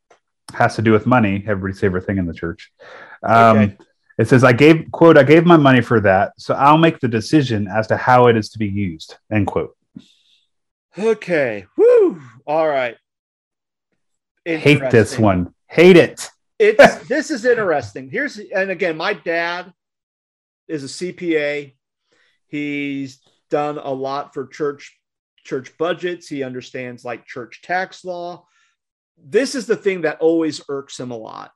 has to do with money. Everybody's favorite thing in the church. Um, okay. It says, I gave, quote, I gave my money for that, so I'll make the decision as to how it is to be used, end quote. Okay. Woo. All right. Hate this one. Hate it. It's This is interesting. Here's, and again, my dad is a C P A. He's done a lot for church, church budgets. He understands like church tax law. This is the thing that always irks him a lot.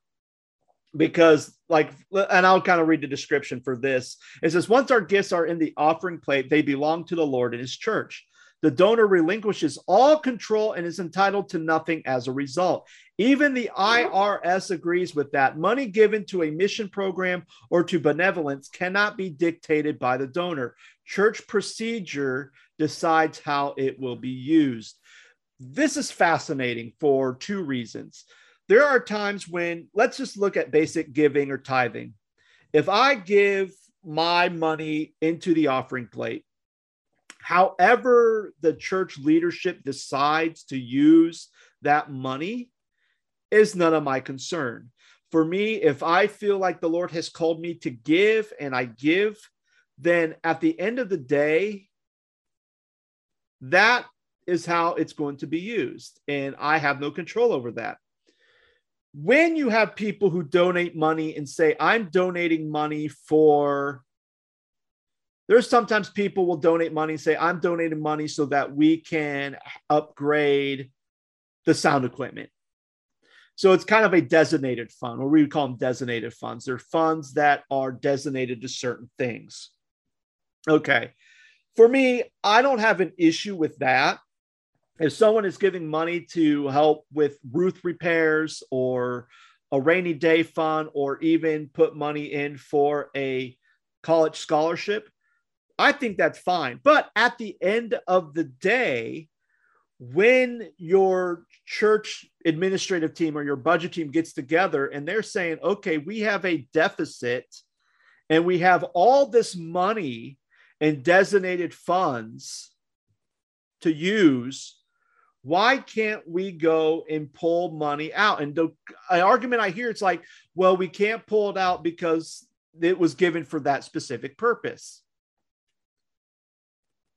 Because like, and I'll kind of read the description for this. It says, once our gifts are in the offering plate, they belong to the Lord and his church. The donor relinquishes all control and is entitled to nothing as a result. Even the I R S agrees with that. Money given to a mission program or to benevolence cannot be dictated by the donor. Church procedure decides how it will be used. This is fascinating for two reasons. There are times when, let's just look at basic giving or tithing. If I give my money into the offering plate, however the church leadership decides to use that money is none of my concern. For me, if I feel like the Lord has called me to give and I give, then at the end of the day, that is how it's going to be used. And I have no control over that. When you have people who donate money and say, I'm donating money for, there's sometimes people will donate money and say, I'm donating money so that we can upgrade the sound equipment. So it's kind of a designated fund, or we would call them designated funds. They're funds that are designated to certain things. Okay. For me, I don't have an issue with that. If someone is giving money to help with roof repairs or a rainy day fund, or even put money in for a college scholarship, I think that's fine. But at the end of the day, when your church administrative team or your budget team gets together and they're saying, okay, we have a deficit and we have all this money in designated funds to use, why can't we go and pull money out? And the an argument I hear, it's like, well, we can't pull it out because it was given for that specific purpose.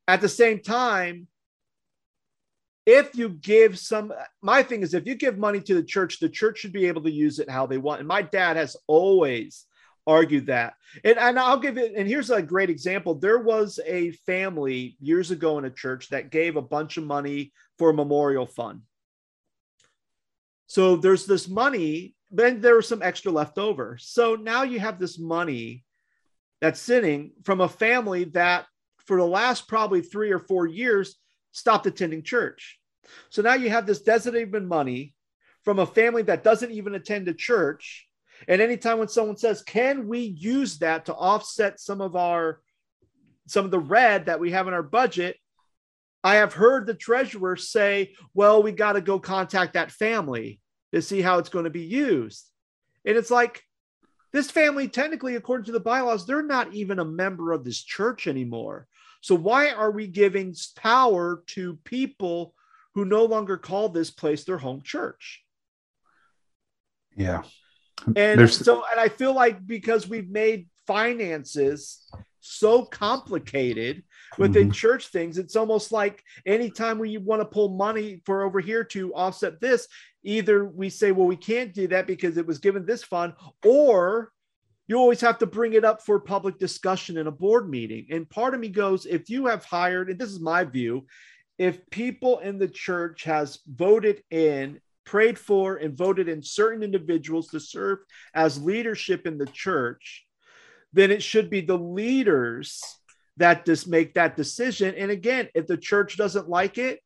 At the same time, if you give some, my thing is, if you give money to the church, the church should be able to use it how they want. And my dad has always argued that. And, and I'll give it, and here's a great example. There was a family years ago in a church that gave a bunch of money for a memorial fund. So there's this money, then there was some extra left over. So now you have this money that's sitting from a family that for the last probably three or four years stopped attending church. So now you have this designated money from a family that doesn't even attend a church. And anytime when someone says, can we use that to offset some of our, some of the red that we have in our budget? I have heard the treasurer say, well, we got to go contact that family to see how it's going to be used. And it's like, This family, technically, according to the bylaws, they're not even a member of this church anymore. So why are we giving power to people who no longer call this place their home church? Yeah. And There's... so, and I feel like because we've made finances so complicated within mm-hmm. church things, it's almost like anytime we want to pull money for over here to offset this, either we say, well, we can't do that because it was given this fund, or you always have to bring it up for public discussion in a board meeting. And part of me goes, if you have hired, and this is my view, if people in the church has voted in, prayed for, and voted in certain individuals to serve as leadership in the church, then it should be the leaders that just make that decision. And again, if the church doesn't like it,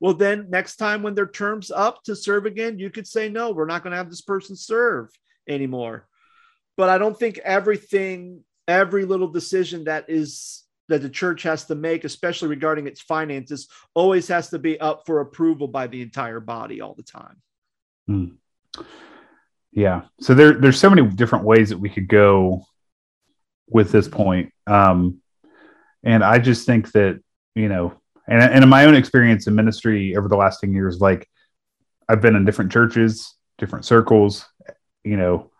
well, then next time when their term's up to serve again, you could say, no, we're not going to have this person serve anymore. But I don't think everything, every little decision that is that the church has to make, especially regarding its finances, always has to be up for approval by the entire body all the time. Mm. Yeah. So there, there's so many different ways that we could go with this point. Um, and I just think that, you know, and, and in my own experience in ministry over the last ten years, like I've been in different churches, different circles, you know,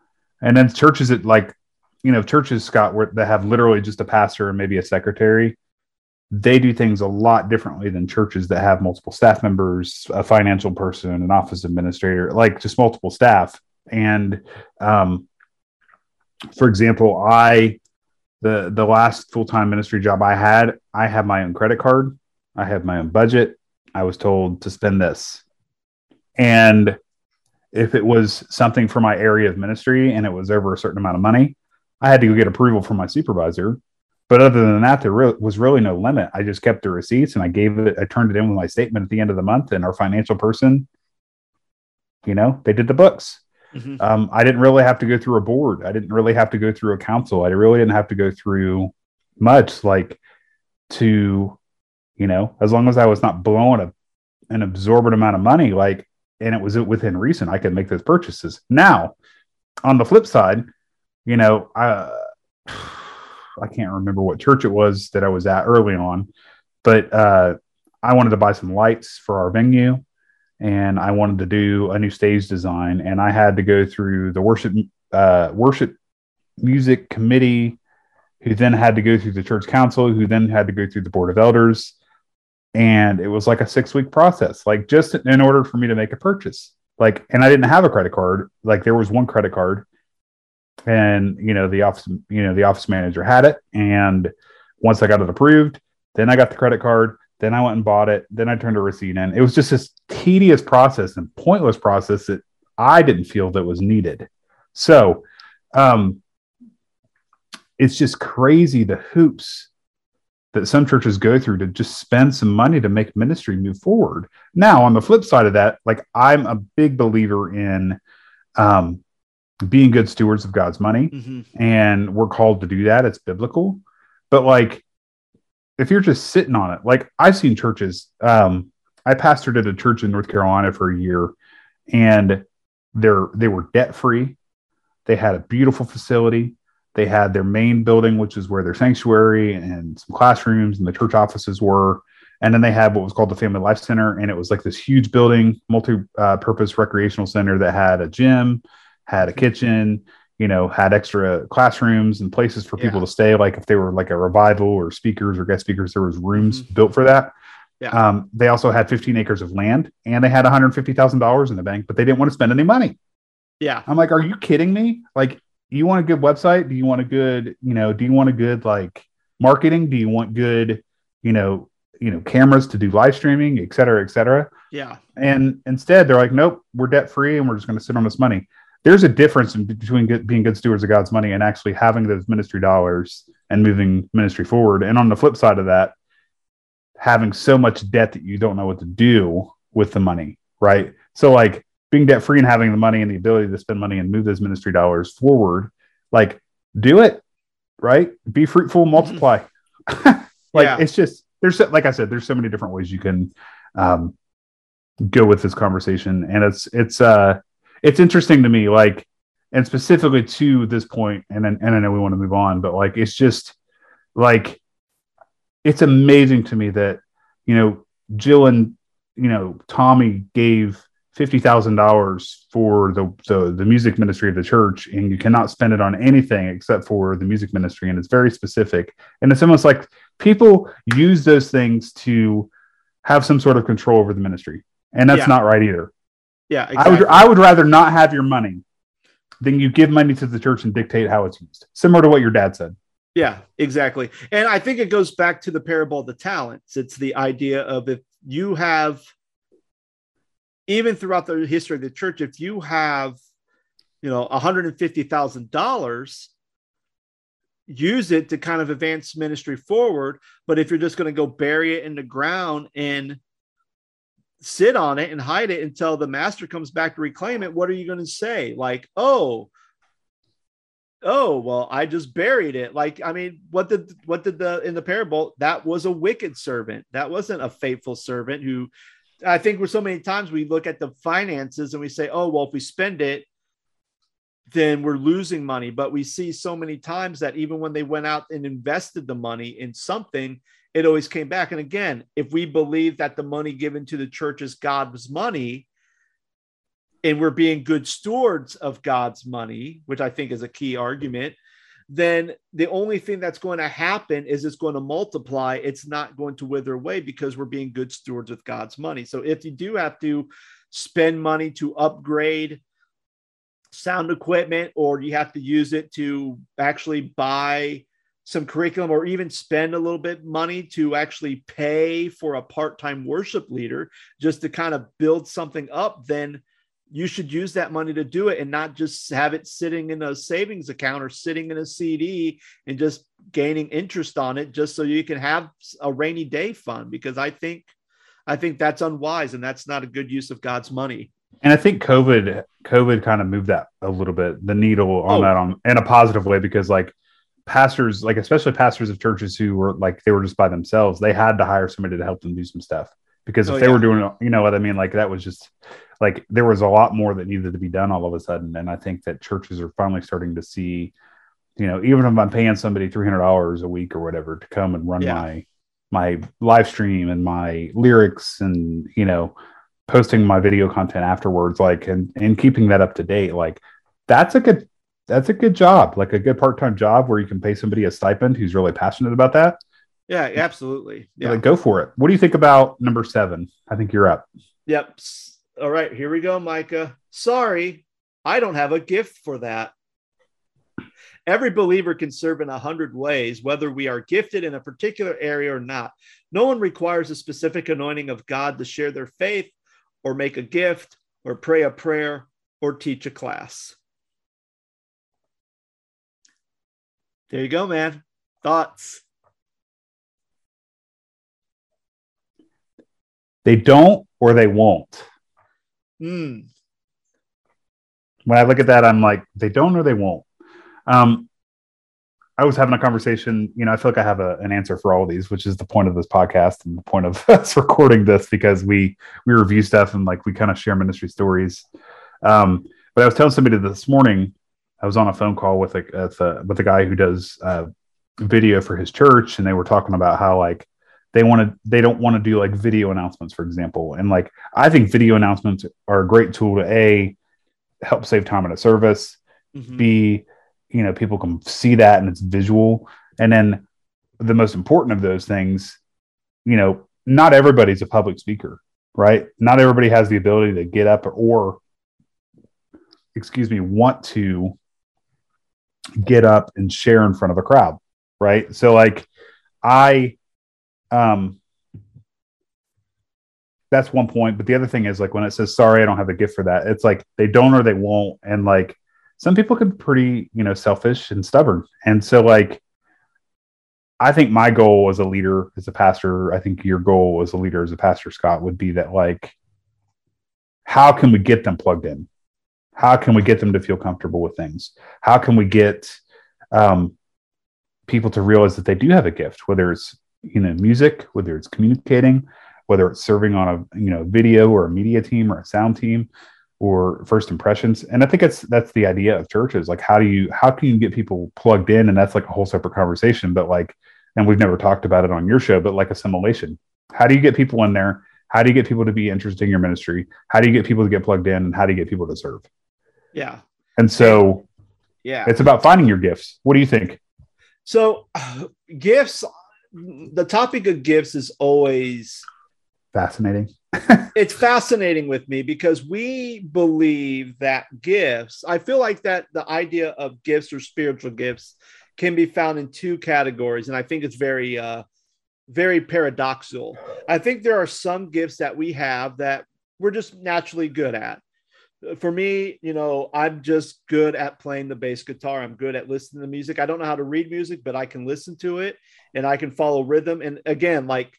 and then churches that like, you know, churches, Scott, where they have literally just a pastor and maybe a secretary. They do things a lot differently than churches that have multiple staff members, a financial person, an office administrator, like just multiple staff. And, um, for example, I, the, the last full-time ministry job I had, I have my own credit card. I have my own budget. I was told to spend this. And if it was something for my area of ministry and it was over a certain amount of money, I had to go get approval from my supervisor. But other than that, there re- was really no limit. I just kept the receipts and I gave it, I turned it in with my statement at the end of the month, and our financial person, you know, they did the books. Mm-hmm. Um, I didn't really have to go through a board. I didn't really have to go through a council. I really didn't have to go through much, like to, you know, as long as I was not blowing a, an absorbent amount of money, like, and it was within reason, I could make those purchases. Now, on the flip side, you know, I, I can't remember what church it was that I was at early on, but uh, I wanted to buy some lights for our venue. And I wanted to do a new stage design, and I had to go through the worship uh, worship music committee, who then had to go through the church council, who then had to go through the board of elders, and it was like a six week process, like just in order for me to make a purchase. Like, and I didn't have a credit card. Like, there was one credit card, and you know the office, you know the office manager had it, and once I got it approved, then I got the credit card. Then I went and bought it. Then I turned a receipt in. It was just this tedious process and pointless process that I didn't feel that was needed. So um, it's just crazy the hoops that some churches go through to just spend some money to make ministry move forward. Now, on the flip side of that, like I'm a big believer in um, being good stewards of God's money. Mm-hmm. And we're called to do that. It's biblical. But like, if you're just sitting on it, like I've seen churches, um, I pastored at a church in North Carolina for a year, and they're, they were debt free. They had a beautiful facility. They had their main building, which is where their sanctuary and some classrooms and the church offices were. And then they had what was called the Family Life Center. And it was like this huge building, multi-purpose recreational center that had a gym, had a kitchen, you know, had extra classrooms and places for people yeah. to stay. Like if they were like a revival or speakers or guest speakers, there was rooms mm-hmm. built for that. Yeah. Um, they also had fifteen acres of land, and they had one hundred fifty thousand dollars in the bank, but they didn't want to spend any money. Yeah. I'm like, are you kidding me? Like, you want a good website? Do you want a good, you know, do you want a good like marketing? Do you want good, you know, you know, cameras to do live streaming, et cetera, et cetera. Yeah. And instead they're like, nope, we're debt free and we're just going to sit on this money. There's a difference in between good, being good stewards of God's money and actually having those ministry dollars and moving ministry forward. And on the flip side of that, having so much debt that you don't know what to do with the money, right? So like being debt free and having the money and the ability to spend money and move those ministry dollars forward, like do it, right? Be fruitful, multiply. like yeah. It's just, there's, like I said, there's so many different ways you can um, go with this conversation. And it's, it's, uh, it's interesting to me, like and specifically to this point, and and I know we want to move on, but like, it's just like, it's amazing to me that, you know, Jill and, you know, Tommy gave fifty thousand dollars for the, the, the music ministry of the church, and you cannot spend it on anything except for the music ministry. And it's very specific. And it's almost like people use those things to have some sort of control over the ministry. And that's yeah. not right either. Yeah. Exactly. I would, I would rather not have your money than you give money to the church and dictate how it's used. Similar to what your dad said. Yeah, exactly. And I think it goes back to the parable of the talents. It's the idea of, if you have, even throughout the history of the church, if you have, you know, one hundred fifty thousand dollars, use it to kind of advance ministry forward. But if you're just going to go bury it in the ground and sit on it and hide it until the master comes back to reclaim it, what are you going to say? Like, oh, oh, well, I just buried it. Like, I mean, what did, what did the, in the parable, that was a wicked servant. That wasn't a faithful servant who, I think we're so many times we look at the finances and we say, oh, well, if we spend it, then we're losing money. But we see so many times that even when they went out and invested the money in something, it always came back. And again, if we believe that the money given to the church is God's money, and we're being good stewards of God's money, which I think is a key argument, then the only thing that's going to happen is it's going to multiply. It's not going to wither away because we're being good stewards with God's money. So if you do have to spend money to upgrade sound equipment, or you have to use it to actually buy some curriculum, or even spend a little bit money to actually pay for a part-time worship leader just to kind of build something up, then you should use that money to do it and not just have it sitting in a savings account or sitting in a C D and just gaining interest on it just so you can have a rainy day fund, because I think, I think that's unwise and that's not a good use of God's money. And I think COVID, COVID kind of moved that a little bit, the needle on oh. that on, in a positive way, because like pastors, like especially pastors of churches who were like, they were just by themselves, they had to hire somebody to help them do some stuff. Because if oh, they yeah. were doing, you know what I mean? Like that was just like, there was a lot more that needed to be done all of a sudden. And I think that churches are finally starting to see, you know, even if I'm paying somebody three hundred dollars a week or whatever to come and run yeah. my, my live stream and my lyrics and, you know, posting my video content afterwards, like, and, and keeping that up to date, like that's a good, that's a good job, like a good part-time job where you can pay somebody a stipend who's really passionate about that. Yeah, absolutely. Yeah. Like, go for it. What do you think about number seven? I think you're up. Yep. All right, here we go, Micah. Sorry, I don't have a gift for that. Every believer can serve in a hundred ways, whether we are gifted in a particular area or not. No one requires a specific anointing of God to share their faith or make a gift or pray a prayer or teach a class. There you go, man. Thoughts? They don't, or they won't. Mm. When I look at that, I'm like, they don't, or they won't. Um, I was having a conversation, you know, I feel like I have a, an answer for all of these, which is the point of this podcast and the point of us recording this, because we, we review stuff and like, we kind of share ministry stories. Um, but I was telling somebody this morning, I was on a phone call with a, with a, with a guy who does uh, video for his church. And they were talking about how like, They want to. They don't want to do like video announcements, for example. And like, I think video announcements are a great tool to a help save time in a service. Mm-hmm. B, you know, people can see that and it's visual. And then the most important of those things, you know, not everybody's a public speaker, right? Not everybody has the ability to get up or, or excuse me, want to get up and share in front of a crowd, right? So like, I. Um, that's one point. But the other thing is like, when it says, sorry, I don't have a gift for that, it's like, they don't, or they won't. And like, some people can be pretty, you know, selfish and stubborn. And so like, I think my goal as a leader, as a pastor, I think your goal as a leader, as a pastor, Scott, would be that like, how can we get them plugged in? How can we get them to feel comfortable with things? How can we get, um, people to realize that they do have a gift, whether it's, you know, music, whether it's communicating, whether it's serving on a, you know, video or a media team or a sound team, or first impressions. And I think that's that's the idea of churches. Like, how do you how can you get people plugged in? And that's like a whole separate conversation. But like, and we've never talked about it on your show, but like assimilation. How do you get people in there? How do you get people to be interested in your ministry? How do you get people to get plugged in? And how do you get people to serve? Yeah. And so, yeah, it's about finding your gifts. What do you think? So uh, gifts, the topic of gifts is always fascinating. It's fascinating with me because we believe that gifts, I feel like that the idea of gifts or spiritual gifts can be found in two categories. And I think it's very, uh, very paradoxical. I think there are some gifts that we have that we're just naturally good at. For me, you know, I'm just good at playing the bass guitar. I'm good at listening to music. I don't know how to read music, but I can listen to it and I can follow rhythm. And again, like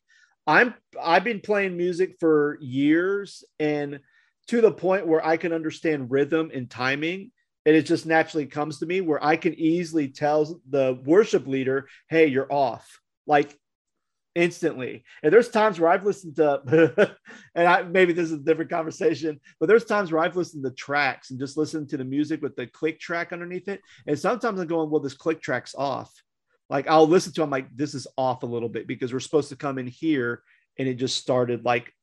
I'm, I've been playing music for years and to the point where I can understand rhythm and timing. And it just naturally comes to me where I can easily tell the worship leader, hey, you're off. Like, instantly. And there's times where I've listened to, and I, maybe this is a different conversation, but there's times where I've listened to tracks and just listened to the music with the click track underneath it. And sometimes I'm going, well, this click track's off. Like I'll listen to, I'm like, this is off a little bit because we're supposed to come in here. And it just started like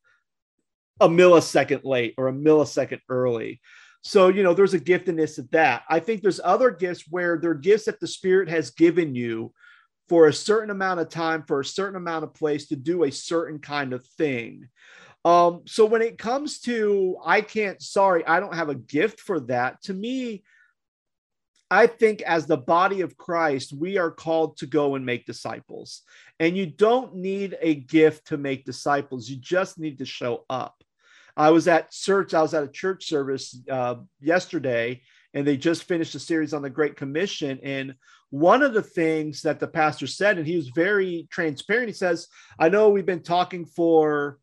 a millisecond late or a millisecond early. So, you know, there's a giftedness of that. I think there's other gifts where they're gifts that the Spirit has given you for a certain amount of time, for a certain amount of place to do a certain kind of thing. Um, so when it comes to, I can't, sorry, I don't have a gift for that. To me, I think as the body of Christ, we are called to go and make disciples. And you don't need a gift to make disciples. You just need to show up. I was at church, I was at a church service uh, yesterday, and they just finished a series on the Great Commission. And one of the things that the pastor said, and he was very transparent, he says, I know we've been talking for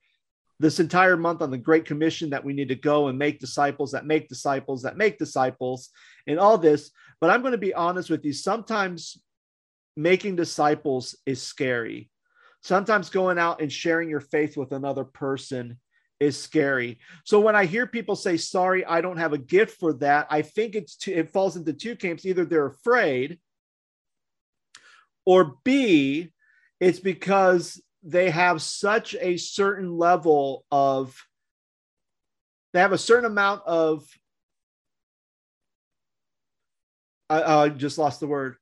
this entire month on the Great Commission that we need to go and make disciples, that make disciples, that make disciples, and all this. But I'm going to be honest with you. Sometimes making disciples is scary. Sometimes going out and sharing your faith with another person is scary. So when I hear people say, sorry, I don't have a gift for that, I think it's too, it falls into two camps. Either they're afraid, or B, it's because they have such a certain level of, they have a certain amount of, I, I just lost the word.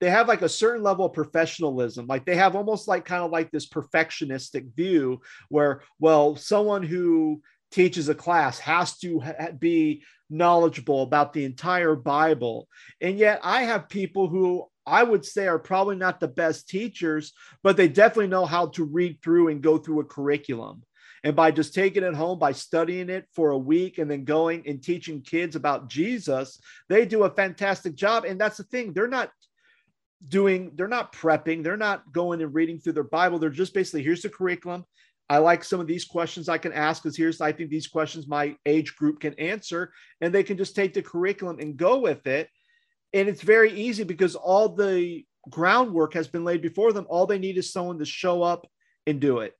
They have like a certain level of professionalism. Like they have almost like kind of like this perfectionistic view where, well, someone who teaches a class has to ha- be knowledgeable about the entire Bible. And yet I have people who I would say are probably not the best teachers, but they definitely know how to read through and go through a curriculum. And by just taking it home, by studying it for a week and then going and teaching kids about Jesus, they do a fantastic job. And that's the thing. They're not doing, they're not prepping. They're not going and reading through their Bible. They're just basically, here's the curriculum. I like some of these questions I can ask because here's, I think these questions my age group can answer. And they can just take the curriculum and go with it. And it's very easy because all the groundwork has been laid before them. All they need is someone to show up and do it.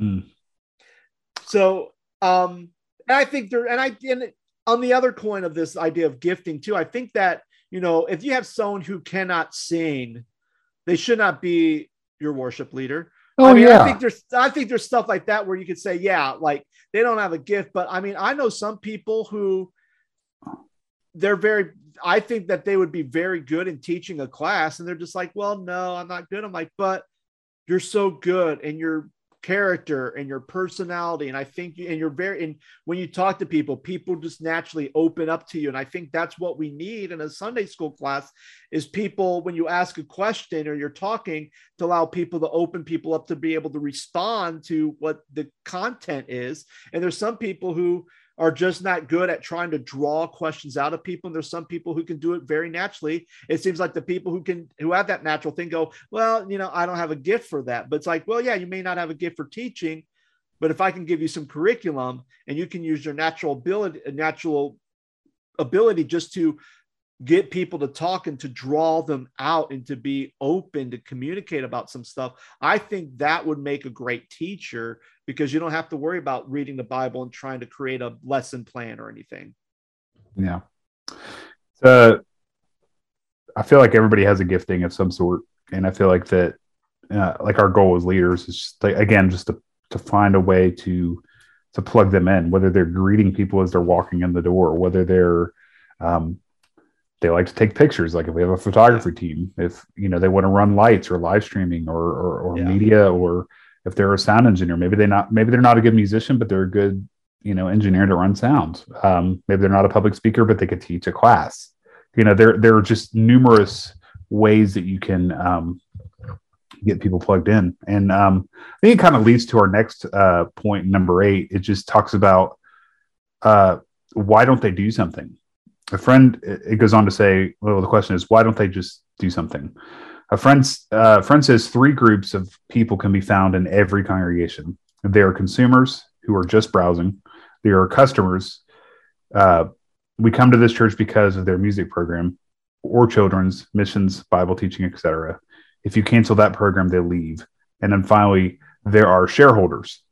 Mm. So, um, and I think there, and I, and on the other coin of this idea of gifting too, I think that, you know, if you have someone who cannot sing, they should not be your worship leader. Oh, I mean, yeah. I think there's, I think there's stuff like that where you could say, yeah, like they don't have a gift, but I mean, I know some people who, they're very, I think that they would be very good in teaching a class. And they're just like, well, no, I'm not good. I'm like, but you're so good and your character and your personality. And I think, and you're very, and when you talk to people, people just naturally open up to you. And I think that's what we need in a Sunday school class is people, when you ask a question or you're talking, to allow people to open people up to be able to respond to what the content is. And there's some people who are just not good at trying to draw questions out of people. And there's some people who can do it very naturally. It seems like the people who can, who have that natural thing go, well, you know, I don't have a gift for that. But it's like, well, yeah, you may not have a gift for teaching, but if I can give you some curriculum and you can use your natural ability, natural ability just to get people to talk and to draw them out and to be open to communicate about some stuff. I think that would make a great teacher, because you don't have to worry about reading the Bible and trying to create a lesson plan or anything. Yeah. So I feel like everybody has a gifting of some sort. And I feel like that, uh, like our goal as leaders is just like, again, just to, to find a way to, to plug them in, whether they're greeting people as they're walking in the door, whether they're, um, they like to take pictures. Like if we have a photography team, if, you know, they want to run lights or live streaming or, or, or yeah. media, or if they're a sound engineer, maybe they not, maybe they're not a good musician, but they're a good, you know, engineer to run sound. Um, maybe they're not a public speaker, but they could teach a class. You know, there, there are just numerous ways that you can, um, get people plugged in. And, um, I think it kind of leads to our next, uh, point, number eight. It just talks about, uh, why don't they do something? A friend, it goes on to say, well, the question is, why don't they just do something? A friend's, uh, friend says three groups of people can be found in every congregation. They are consumers who are just browsing. They are customers. Uh, we come to this church because of their music program or children's, missions, Bible teaching, et cetera. If you cancel that program, they leave. And then finally, there are shareholders.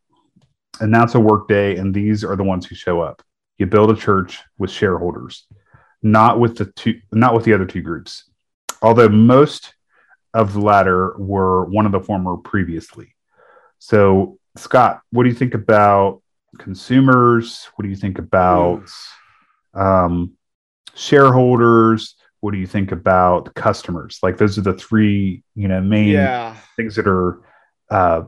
And that's a work day, and these are the ones who show up. You build a church with shareholders. Not with the two, not with the other two groups, although most of the latter were one of the former previously. So, Scott, what do you think about consumers? What do you think about um, shareholders? What do you think about customers? Like those are the three, you know, main yeah. things that are. Uh,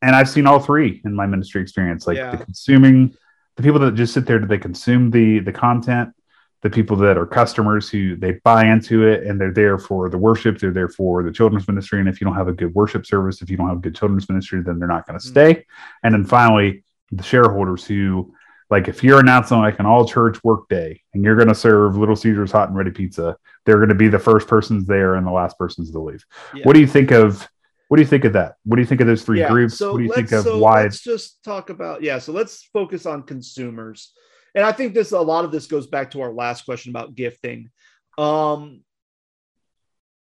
and I've seen all three in my ministry experience. Like yeah. the consuming, the people that just sit there, do they consume the the content? The people that are customers who they buy into it and they're there for the worship, they're there for the children's ministry. And if you don't have a good worship service, if you don't have a good children's ministry, then they're not going to stay. Mm-hmm. And then finally, the shareholders who, like, if you're announcing like an all church work day and you're going to serve Little Caesar's hot and ready pizza, they're going to be the first persons there and the last persons to leave. Yeah. What do you think of, what do you think of that? What do you think of those three yeah. groups? So what do you think of so why? Let's just talk about, yeah. So let's focus on consumers. And I think this, a lot of this goes back to our last question about gifting. Um,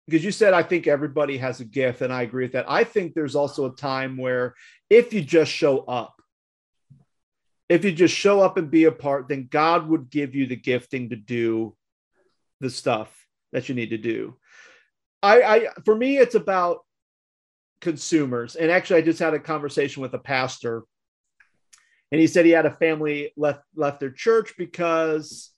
because you said, I think everybody has a gift, and I agree with that. I think there's also a time where if you just show up, if you just show up and be a part, then God would give you the gifting to do the stuff that you need to do. I, I for me, it's about consumers. And actually, I just had a conversation with a pastor, and he said he had a family left, left their church because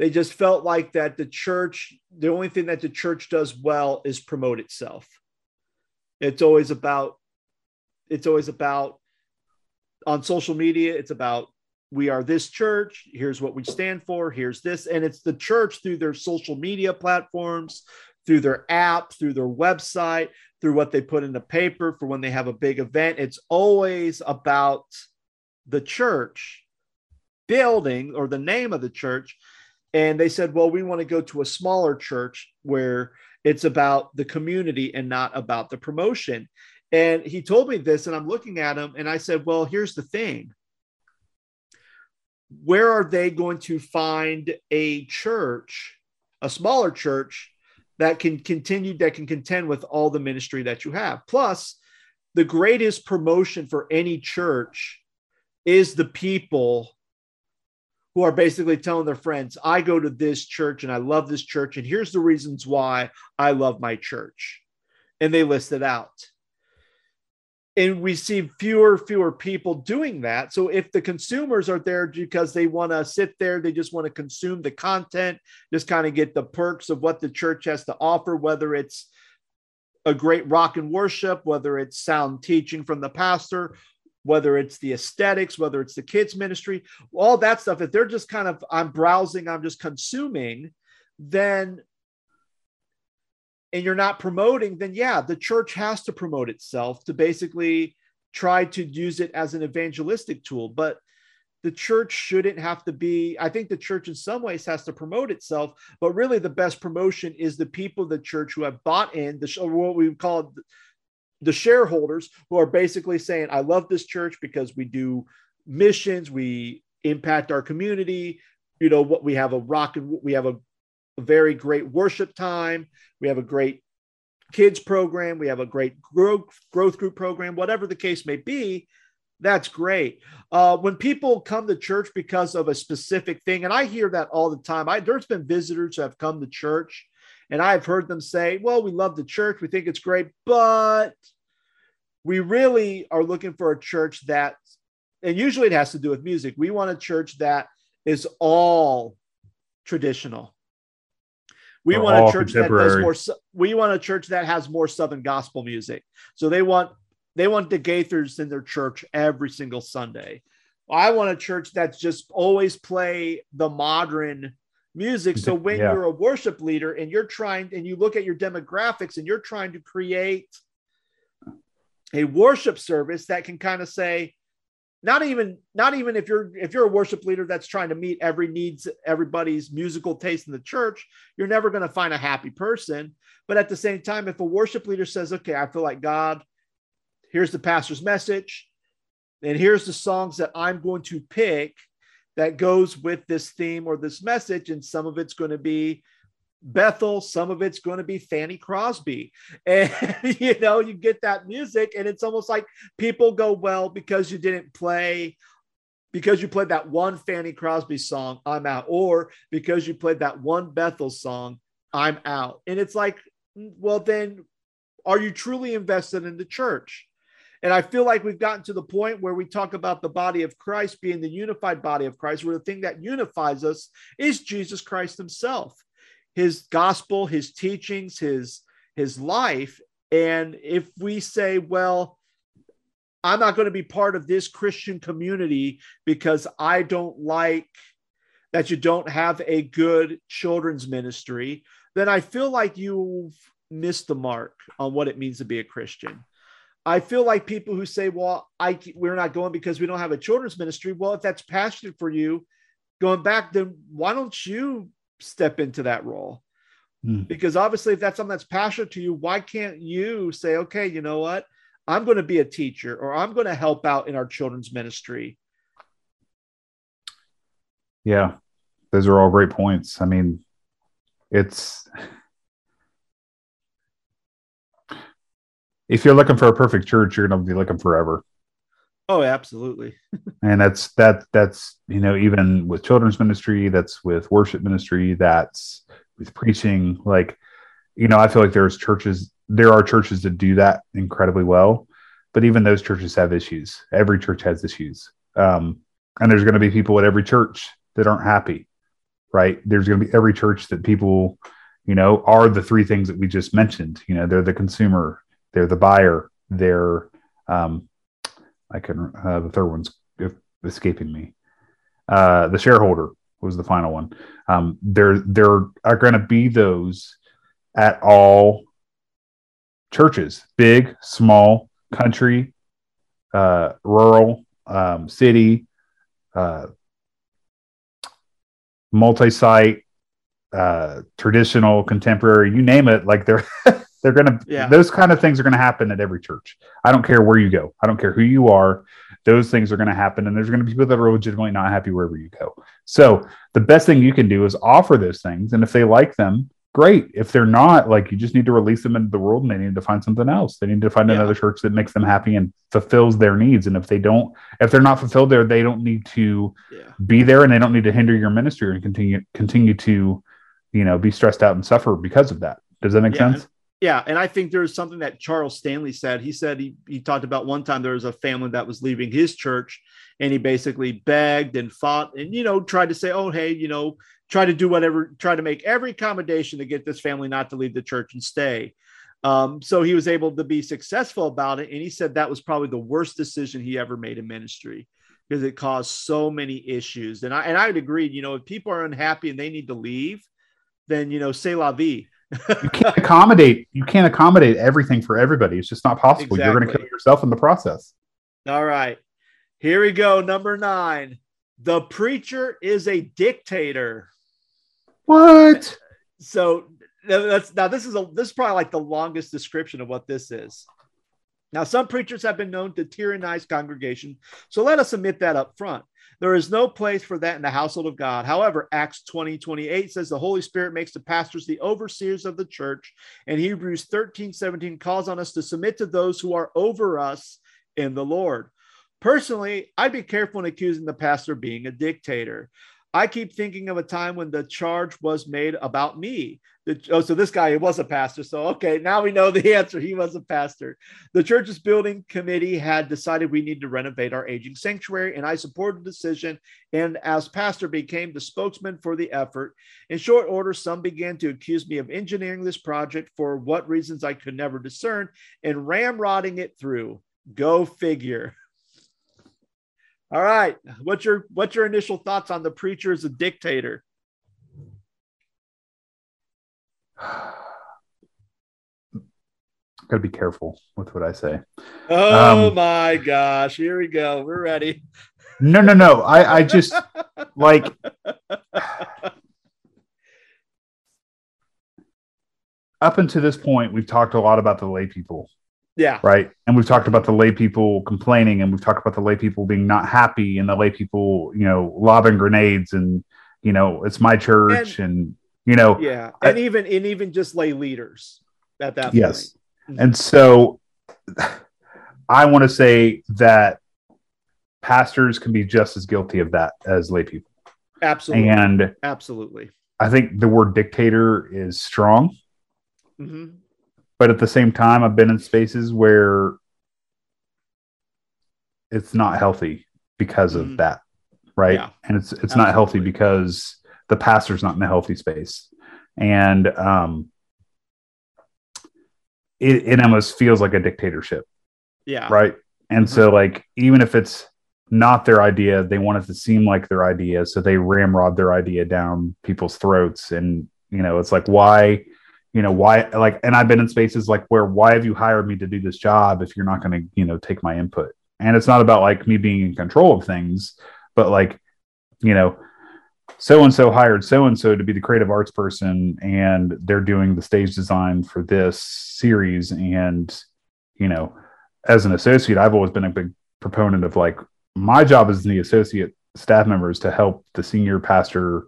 they just felt like that the church, the only thing that the church does well is promote itself. It's always about, it's always about on social media. It's about, we are this church. Here's what we stand for. Here's this. And it's the church through their social media platforms, through their app, through their website, through what they put in the paper for when they have a big event. It's always about the church building or the name of the church. And they said, well, we want to go to a smaller church where it's about the community and not about the promotion. And he told me this, and I'm looking at him and I said, well, here's the thing. Where are they going to find a church, a smaller church that can continue, that can contend with all the ministry that you have? Plus, the greatest promotion for any church is the people who are basically telling their friends, I go to this church and I love this church, and here's the reasons why I love my church. And they list it out. And we see fewer, fewer people doing that. So if the consumers are there because they want to sit there, they just want to consume the content, just kind of get the perks of what the church has to offer, whether it's a great rock and worship, whether it's sound teaching from the pastor, whether it's the aesthetics, whether it's the kids ministry, all that stuff, if they're just kind of, I'm browsing, I'm just consuming, then, and you're not promoting, then yeah, the church has to promote itself to basically try to use it as an evangelistic tool. But the church shouldn't have to be, I think the church in some ways has to promote itself, but really the best promotion is the people of the church who have bought in, the or what we call the shareholders, who are basically saying, I love this church because we do missions, we impact our community, you know, what we have a rock and we have a a very great worship time. We have a great kids program. We have a great growth, growth group program, whatever the case may be. That's great. Uh, when people come to church because of a specific thing, and I hear that all the time. I, there's been visitors who have come to church, and I've heard them say, well, we love the church. We think it's great, but we really are looking for a church that, and usually it has to do with music. We want a church that is all traditional. We or want a church that does more. We want a church that has more Southern gospel music. So they want They want the Gaithers in their church every single Sunday. I want a church that's just always play the modern music. So when yeah. you're a worship leader and you're trying, and you look at your demographics and you're trying to create a worship service that can kind of say, not even, not even if you're, if you're a worship leader that's trying to meet every needs, everybody's musical taste in the church, you're never going to find a happy person. But at the same time, if a worship leader says, okay, I feel like God, here's the pastor's message, and here's the songs that I'm going to pick that goes with this theme or this message. And some of it's going to be Bethel. Some of it's going to be Fanny Crosby. And, you know, you get that music, and it's almost like people go, well, because you didn't play, because you played that one Fanny Crosby song, I'm out. Or because you played that one Bethel song, I'm out. And it's like, well, then are you truly invested in the church? And I feel like we've gotten to the point where we talk about the body of Christ being the unified body of Christ, where the thing that unifies us is Jesus Christ himself, his gospel, his teachings, his, his life. And if we say, well, I'm not going to be part of this Christian community because I don't like that you don't have a good children's ministry, then I feel like you've missed the mark on what it means to be a Christian. I feel like people who say, well, I, we're not going because we don't have a children's ministry. Well, if that's passionate for you going back, then why don't you step into that role? Mm. Because obviously if that's something that's passionate to you, why can't you say, okay, you know what? I'm going to be a teacher, or I'm going to help out in our children's ministry. Yeah. Those are all great points. I mean, it's, if you're looking for a perfect church, you're going to be looking forever. Oh, absolutely. And that's, that, that's, you know, even with children's ministry, that's with worship ministry, that's with preaching. Like, you know, I feel like there's churches, there are churches that do that incredibly well, but even those churches have issues. Every church has issues. Um, and there's going to be people at every church that aren't happy, right? There's going to be every church that people, you know, are the three things that we just mentioned. You know, they're the consumer, they're the buyer, they're, um, I couldn't, uh, the third one's escaping me. Uh, the shareholder was the final one. Um, there, there are going to be those at all churches, big, small, country, uh, rural, um, city, uh, multi-site, uh, traditional, contemporary, you name it. Like they're, They're going to, yeah. those kind of things are going to happen at every church. I don't care where you go. I don't care who you are. Those things are going to happen. And there's going to be people that are legitimately not happy wherever you go. So the best thing you can do is offer those things. And if they like them, great. If they're not, like, you just need to release them into the world, and they need to find something else. They need to find yeah. another church that makes them happy and fulfills their needs. And if they don't, if they're not fulfilled there, they don't need to yeah. be there, and they don't need to hinder your ministry and continue, continue to, you know, be stressed out and suffer because of that. Does that make yeah. sense? Yeah, and I think there's something that Charles Stanley said. He said he, he talked about one time there was a family that was leaving his church, and he basically begged and fought and, you know, tried to say, oh, hey, you know, try to do whatever, try to make every accommodation to get this family not to leave the church and stay. Um, so he was able to be successful about it. And he said that was probably the worst decision he ever made in ministry, because it caused so many issues. And I, and I would agree, you know, if people are unhappy and they need to leave, then, you know, c'est la vie. You can't accommodate. You can't accommodate everything for everybody. It's just not possible. Exactly. You're going to kill yourself in the process. All right, here we go. Number nine. The preacher is a dictator. What? So that's now. This is a. This is probably like the longest description of what this is. Now, some preachers have been known to tyrannize congregation. So let us admit that up front. There is no place for that in the household of God. However, Acts twenty twenty-eight says the Holy Spirit makes the pastors the overseers of the church. And Hebrews thirteen seventeen calls on us to submit to those who are over us in the Lord. Personally, I'd be careful in accusing the pastor of being a dictator. I keep thinking of a time when the charge was made about me. The, oh, so this guy, he was a pastor. So, okay, now we know the answer. He was a pastor. The church's building committee had decided we need to renovate our aging sanctuary, and I supported the decision, and as pastor became the spokesman for the effort. In short order, some began to accuse me of engineering this project for what reasons I could never discern and ramrodding it through. Go figure. All right. What's your what's your initial thoughts on the preacher as a dictator? Gotta be careful with what I say. Oh um, my gosh. Here we go. We're ready. No, no, no. I, I just like up until this point, we've talked a lot about the lay people. Yeah. Right. And we've talked about the lay people complaining, and we've talked about the lay people being not happy, and the lay people, you know, lobbing grenades, and, you know, it's my church, and, and you know, yeah. And I, even, and even just lay leaders at that point. Yes. Mm-hmm. And so I want to say that pastors can be just as guilty of that as lay people. Absolutely. And absolutely. I think the word dictator is strong. Mm-hmm. But at the same time, I've been in spaces where it's not healthy because of mm. that, right? Yeah. And it's it's Absolutely. Not healthy because the pastor's not in a healthy space, and um, it, it almost feels like a dictatorship, yeah, right? And mm-hmm. so, like, even if it's not their idea, they want it to seem like their idea, so they ramrod their idea down people's throats, and you know, it's like, why? You know, why, like, and I've been in spaces like where, why have you hired me to do this job if you're not going to, you know, take my input? And it's not about like me being in control of things, but like, you know, so-and-so hired so-and-so to be the creative arts person, and they're doing the stage design for this series. And, you know, as an associate, I've always been a big proponent of like, my job as the associate staff member is to help the senior pastor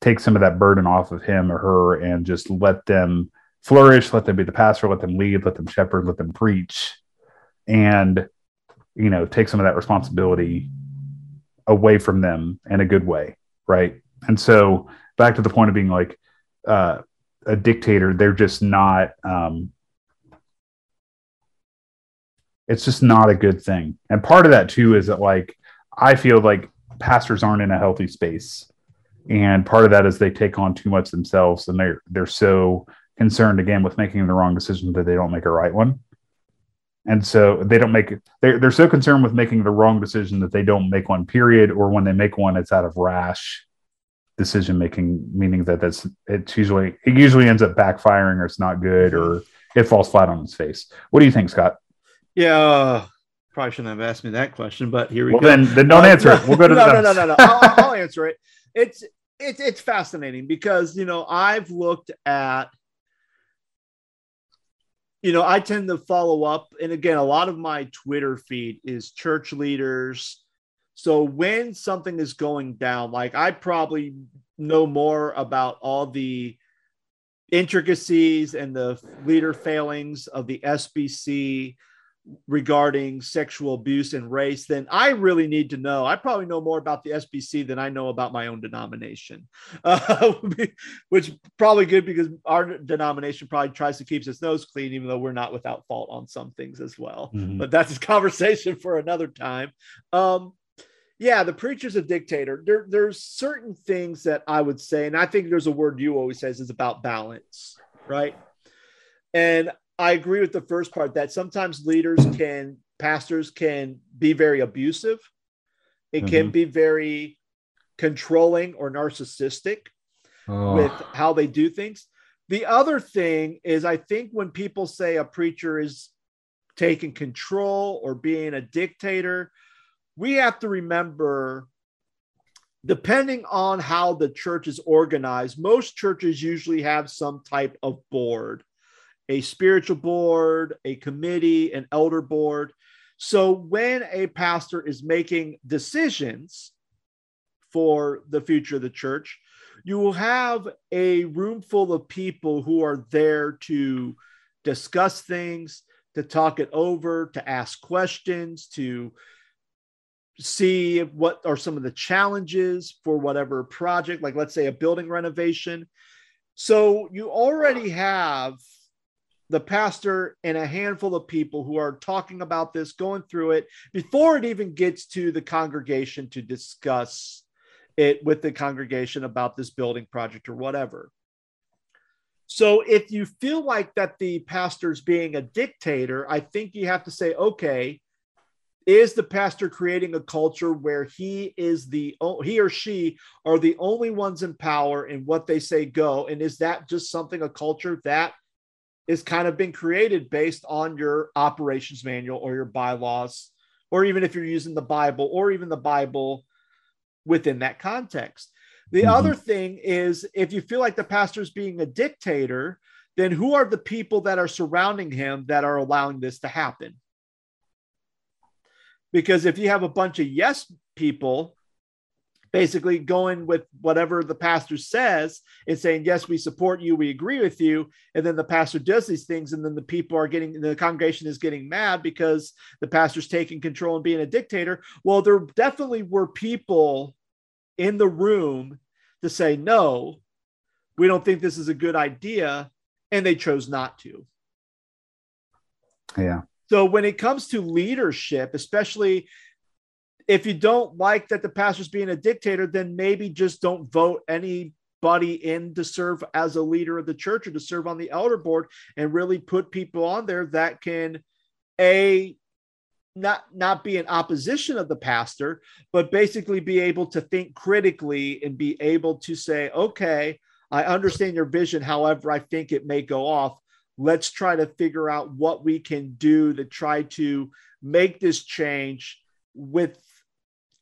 take some of that burden off of him or her, and just let them flourish, let them be the pastor, let them lead, let them shepherd, let them preach, and, you know, take some of that responsibility away from them in a good way. Right. And so back to the point of being like uh, a dictator, they're just not, um, it's just not a good thing. And part of that too, is that like, I feel like pastors aren't in a healthy space. And part of that is they take on too much themselves, and they're, they're so concerned again with making the wrong decision that they don't make a right one. And so they don't make it. They're, they're so concerned with making the wrong decision that they don't make one, period. Or when they make one, it's out of rash decision-making, meaning that that's, it's usually, it usually ends up backfiring, or it's not good, or it falls flat on its face. What do you think, Scott? Yeah. Uh... Probably shouldn't have asked me that question, but here we well, go. Then, then don't uh, answer no, it. We'll go to no, the no, no, no, no. I'll, I'll answer it. It's it's it's fascinating because, you know, I've looked at, you know, I tend to follow up, and again, a lot of my Twitter feed is church leaders. So when something is going down, like I probably know more about all the intricacies and the leader failings of the S B C regarding sexual abuse and race, then I really need to know. I probably know more about the S B C than I know about my own denomination, uh, which probably good because our denomination probably tries to keep its nose clean, even though we're not without fault on some things as well. Mm-hmm. But that's a conversation for another time. Um, yeah, the preacher's a dictator. There, there's certain things that I would say, and I think there's a word you always say is about balance, right? And I agree with the first part that sometimes leaders can, pastors can be very abusive. It mm-hmm. can be very controlling or narcissistic oh. with how they do things. The other thing is, I think when people say a preacher is taking control or being a dictator, we have to remember, depending on how the church is organized, most churches usually have some type of board. A spiritual board, a committee, an elder board. So when a pastor is making decisions, for the future of the church. You will have a room full of people who are there to discuss things, to talk it over, to ask questions, to see what are some of the challenges for whatever project, like let's say a building renovation. So you already have the pastor and a handful of people who are talking about this, going through it before it even gets to the congregation to discuss it with the congregation about this building project or whatever. So if you feel like that the pastor's being a dictator, I think you have to say, okay, is the pastor creating a culture where he is the he or she are the only ones in power in what they say go? And is that just something, a culture that is kind of been created based on your operations manual or your bylaws, or even if you're using the Bible or even the Bible within that context? The mm-hmm. other thing is, if you feel like the pastor is being a dictator, then who are the people that are surrounding him that are allowing this to happen? Because if you have a bunch of yes people basically going with whatever the pastor says and saying, yes, we support you, we agree with you, and then the pastor does these things, and then the people are getting, the congregation is getting mad because the pastor's taking control and being a dictator. Well, there definitely were people in the room to say, no, we don't think this is a good idea, and they chose not to. Yeah. So when it comes to leadership, especially if you don't like that the pastor's being a dictator, then maybe just don't vote anybody in to serve as a leader of the church or to serve on the elder board, and really put people on there that can, A, not, not be in opposition of the pastor, but basically be able to think critically and be able to say, okay, I understand your vision. However, I think it may go off. Let's try to figure out what we can do to try to make this change with,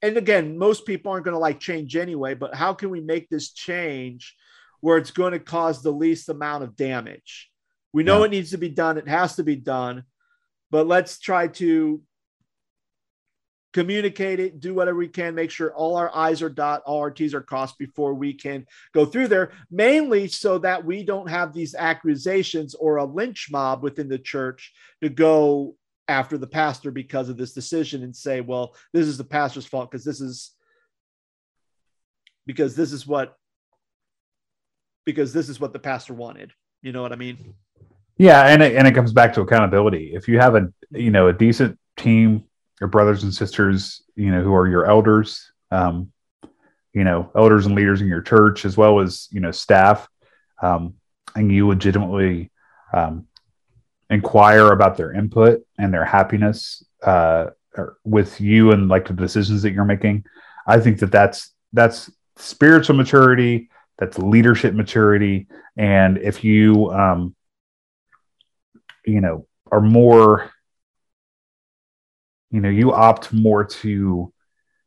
and again, most people aren't going to like change anyway, but how can we make this change where it's going to cause the least amount of damage? We know yeah. it needs to be done. It has to be done, but let's try to communicate it, do whatever we can, make sure all our I's are dot, all our T's are crossed before we can go through there, mainly so that we don't have these accusations or a lynch mob within the church to go after the pastor because of this decision and say, well, this is the pastor's fault because this is, because this is what, because this is what the pastor wanted. You know what I mean? Yeah. And it, and it comes back to accountability. If you have a, you know, a decent team, your brothers and sisters, you know, who are your elders, um, you know, elders and leaders in your church, as well as, you know, staff, um, and you legitimately um, inquire about their input and their happiness uh, or with you and like the decisions that you're making. I think that that's, that's spiritual maturity, that's leadership maturity. And if you, um, you know, are more, you know, you opt more to,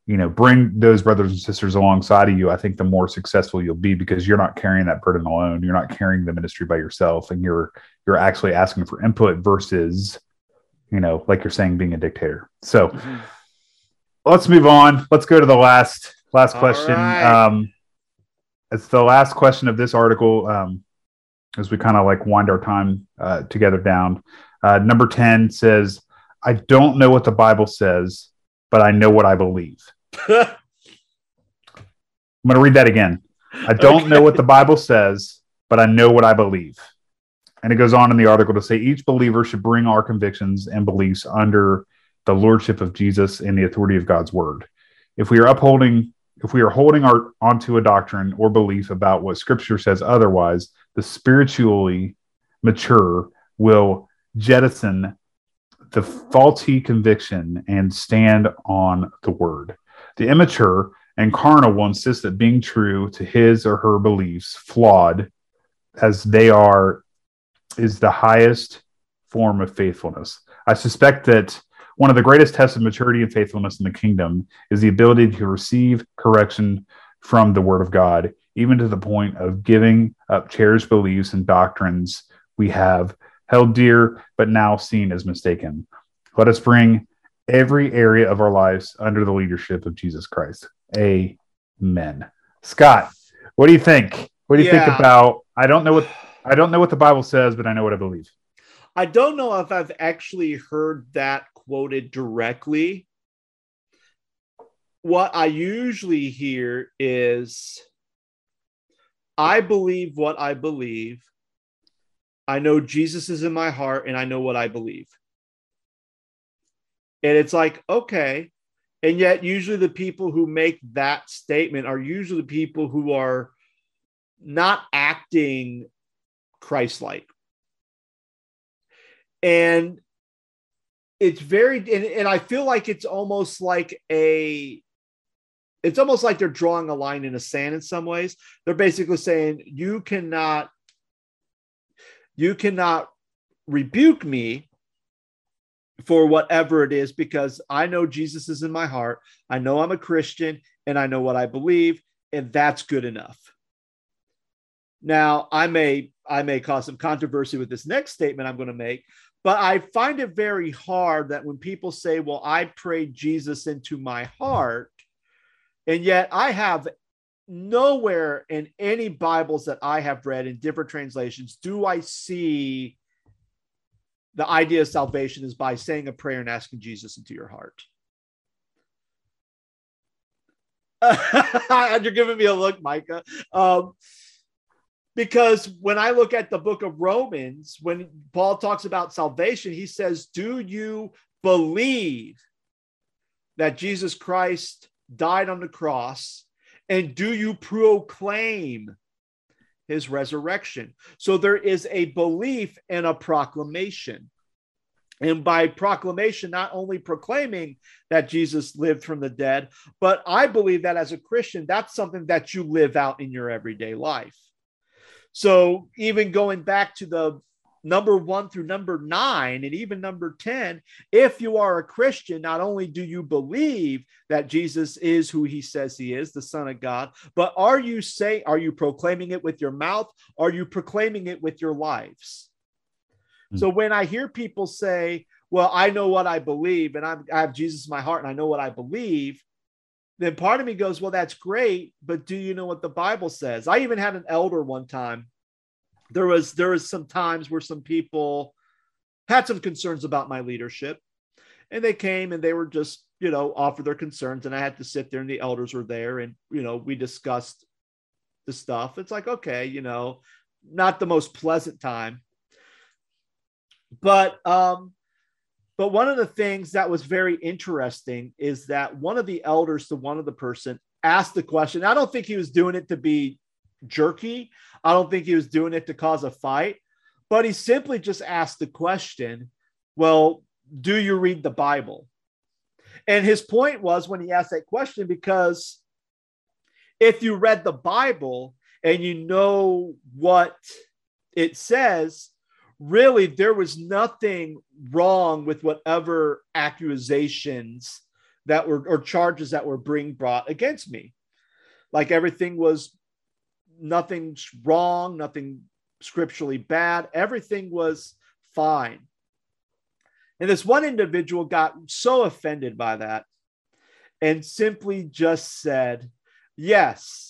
you know, bring those brothers and sisters alongside of you, I think the more successful you'll be, because you're not carrying that burden alone. You're not carrying the ministry by yourself, and you're, you're actually asking for input versus, you know, like you're saying, being a dictator. So mm-hmm. let's move on. Let's go to the last, last All question. Right. Um, it's the last question of this article. Um, as we kind of like wind our time uh, together down, uh, number ten says, I don't know what the Bible says, but I know what I believe. I'm going to read that again. I don't okay. know what the Bible says, but I know what I believe. And it goes on in the article to say each believer should bring our convictions and beliefs under the lordship of Jesus and the authority of God's word. If we are upholding, if we are holding our onto a doctrine or belief about what Scripture says otherwise, the spiritually mature will jettison the faulty conviction and stand on the word. The immature and carnal will insist that being true to his or her beliefs, flawed as they are, is the highest form of faithfulness. I suspect that one of the greatest tests of maturity and faithfulness in the kingdom is the ability to receive correction from the word of God, even to the point of giving up cherished beliefs and doctrines we have held dear, but now seen as mistaken. Let us bring every area of our lives under the leadership of Jesus Christ. A men. Scott, what do you think? What do you yeah. think about, I don't know what, I don't know what the Bible says, but I know what I believe. I don't know if I've actually heard that quoted directly. What I usually hear is, I believe what I believe. I know Jesus is in my heart, and I know what I believe. And it's like, okay. And yet usually the people who make that statement are usually the people who are not acting Christ-like. And it's very, and, and I feel like it's almost like a, it's almost like they're drawing a line in the sand in some ways. They're basically saying, you cannot, you cannot rebuke me for whatever it is, because I know Jesus is in my heart. I know I'm a Christian, and I know what I believe, and that's good enough. Now, I may, I may cause some controversy with this next statement I'm going to make, but I find it very hard that when people say, well, I prayed Jesus into my heart, and yet I have nowhere in any Bibles that I have read in different translations do I see the idea of salvation is by saying a prayer and asking Jesus into your heart. And you're giving me a look, Micah. Um, Because when I look at the book of Romans, when Paul talks about salvation, he says, do you believe that Jesus Christ died on the cross? And do you proclaim his resurrection? So there is a belief and a proclamation. And by proclamation, not only proclaiming that Jesus lived from the dead, but I believe that as a Christian, that's something that you live out in your everyday life. So even going back to the number one through number nine and even number ten, if you are a Christian, not only do you believe that Jesus is who he says he is, the Son of God, but are you say, are you proclaiming it with your mouth? Are you proclaiming it with your lives? Mm-hmm. So when I hear people say, well, I know what I believe, and I'm, I have Jesus in my heart and I know what I believe, then part of me goes, well, that's great, but do you know what the Bible says? I even had an elder one time. There was, there was some times where some people had some concerns about my leadership, and they came and they were just, you know, offered their concerns, and I had to sit there, and the elders were there, and, you know, we discussed the stuff. It's like, okay, you know, not the most pleasant time, but, um, But one of the things that was very interesting is that one of the elders to one of the person asked the question. I don't think he was doing it to be jerky. I don't think he was doing it to cause a fight, but he simply just asked the question, well, do you read the Bible? And his point was when he asked that question, because if you read the Bible and you know what it says, really, there was nothing wrong with whatever accusations that were, or charges that were being brought against me. Like everything was, nothing's wrong, nothing scripturally bad. Everything was fine. And this one individual got so offended by that and simply just said, yes,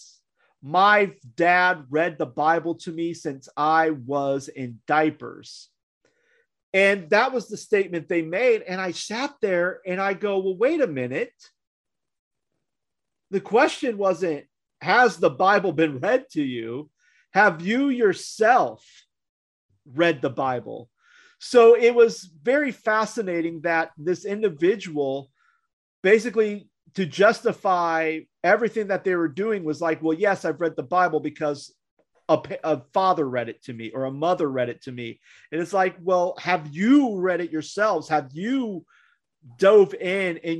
my dad read the Bible to me since I was in diapers. And that was the statement they made. And I sat there and I go, well, wait a minute. The question wasn't, has the Bible been read to you? Have you yourself read the Bible? So it was very fascinating that this individual basically, to justify everything that they were doing, was like, well, yes, I've read the Bible because a, a father read it to me or a mother read it to me. And it's like, well, have you read it yourselves? Have you dove in and,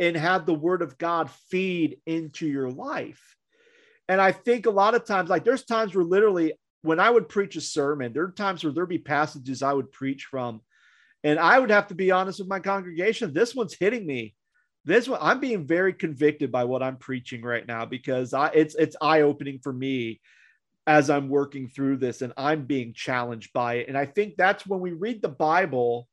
and had the word of God feed into your life? And I think a lot of times, like there's times where literally when I would preach a sermon, there are times where there'd be passages I would preach from, and I would have to be honest with my congregation. This one's hitting me. This one, I'm being very convicted by what I'm preaching right now, because I, it's it's eye-opening for me as I'm working through this, and I'm being challenged by it. And I think that's when we read the Bible,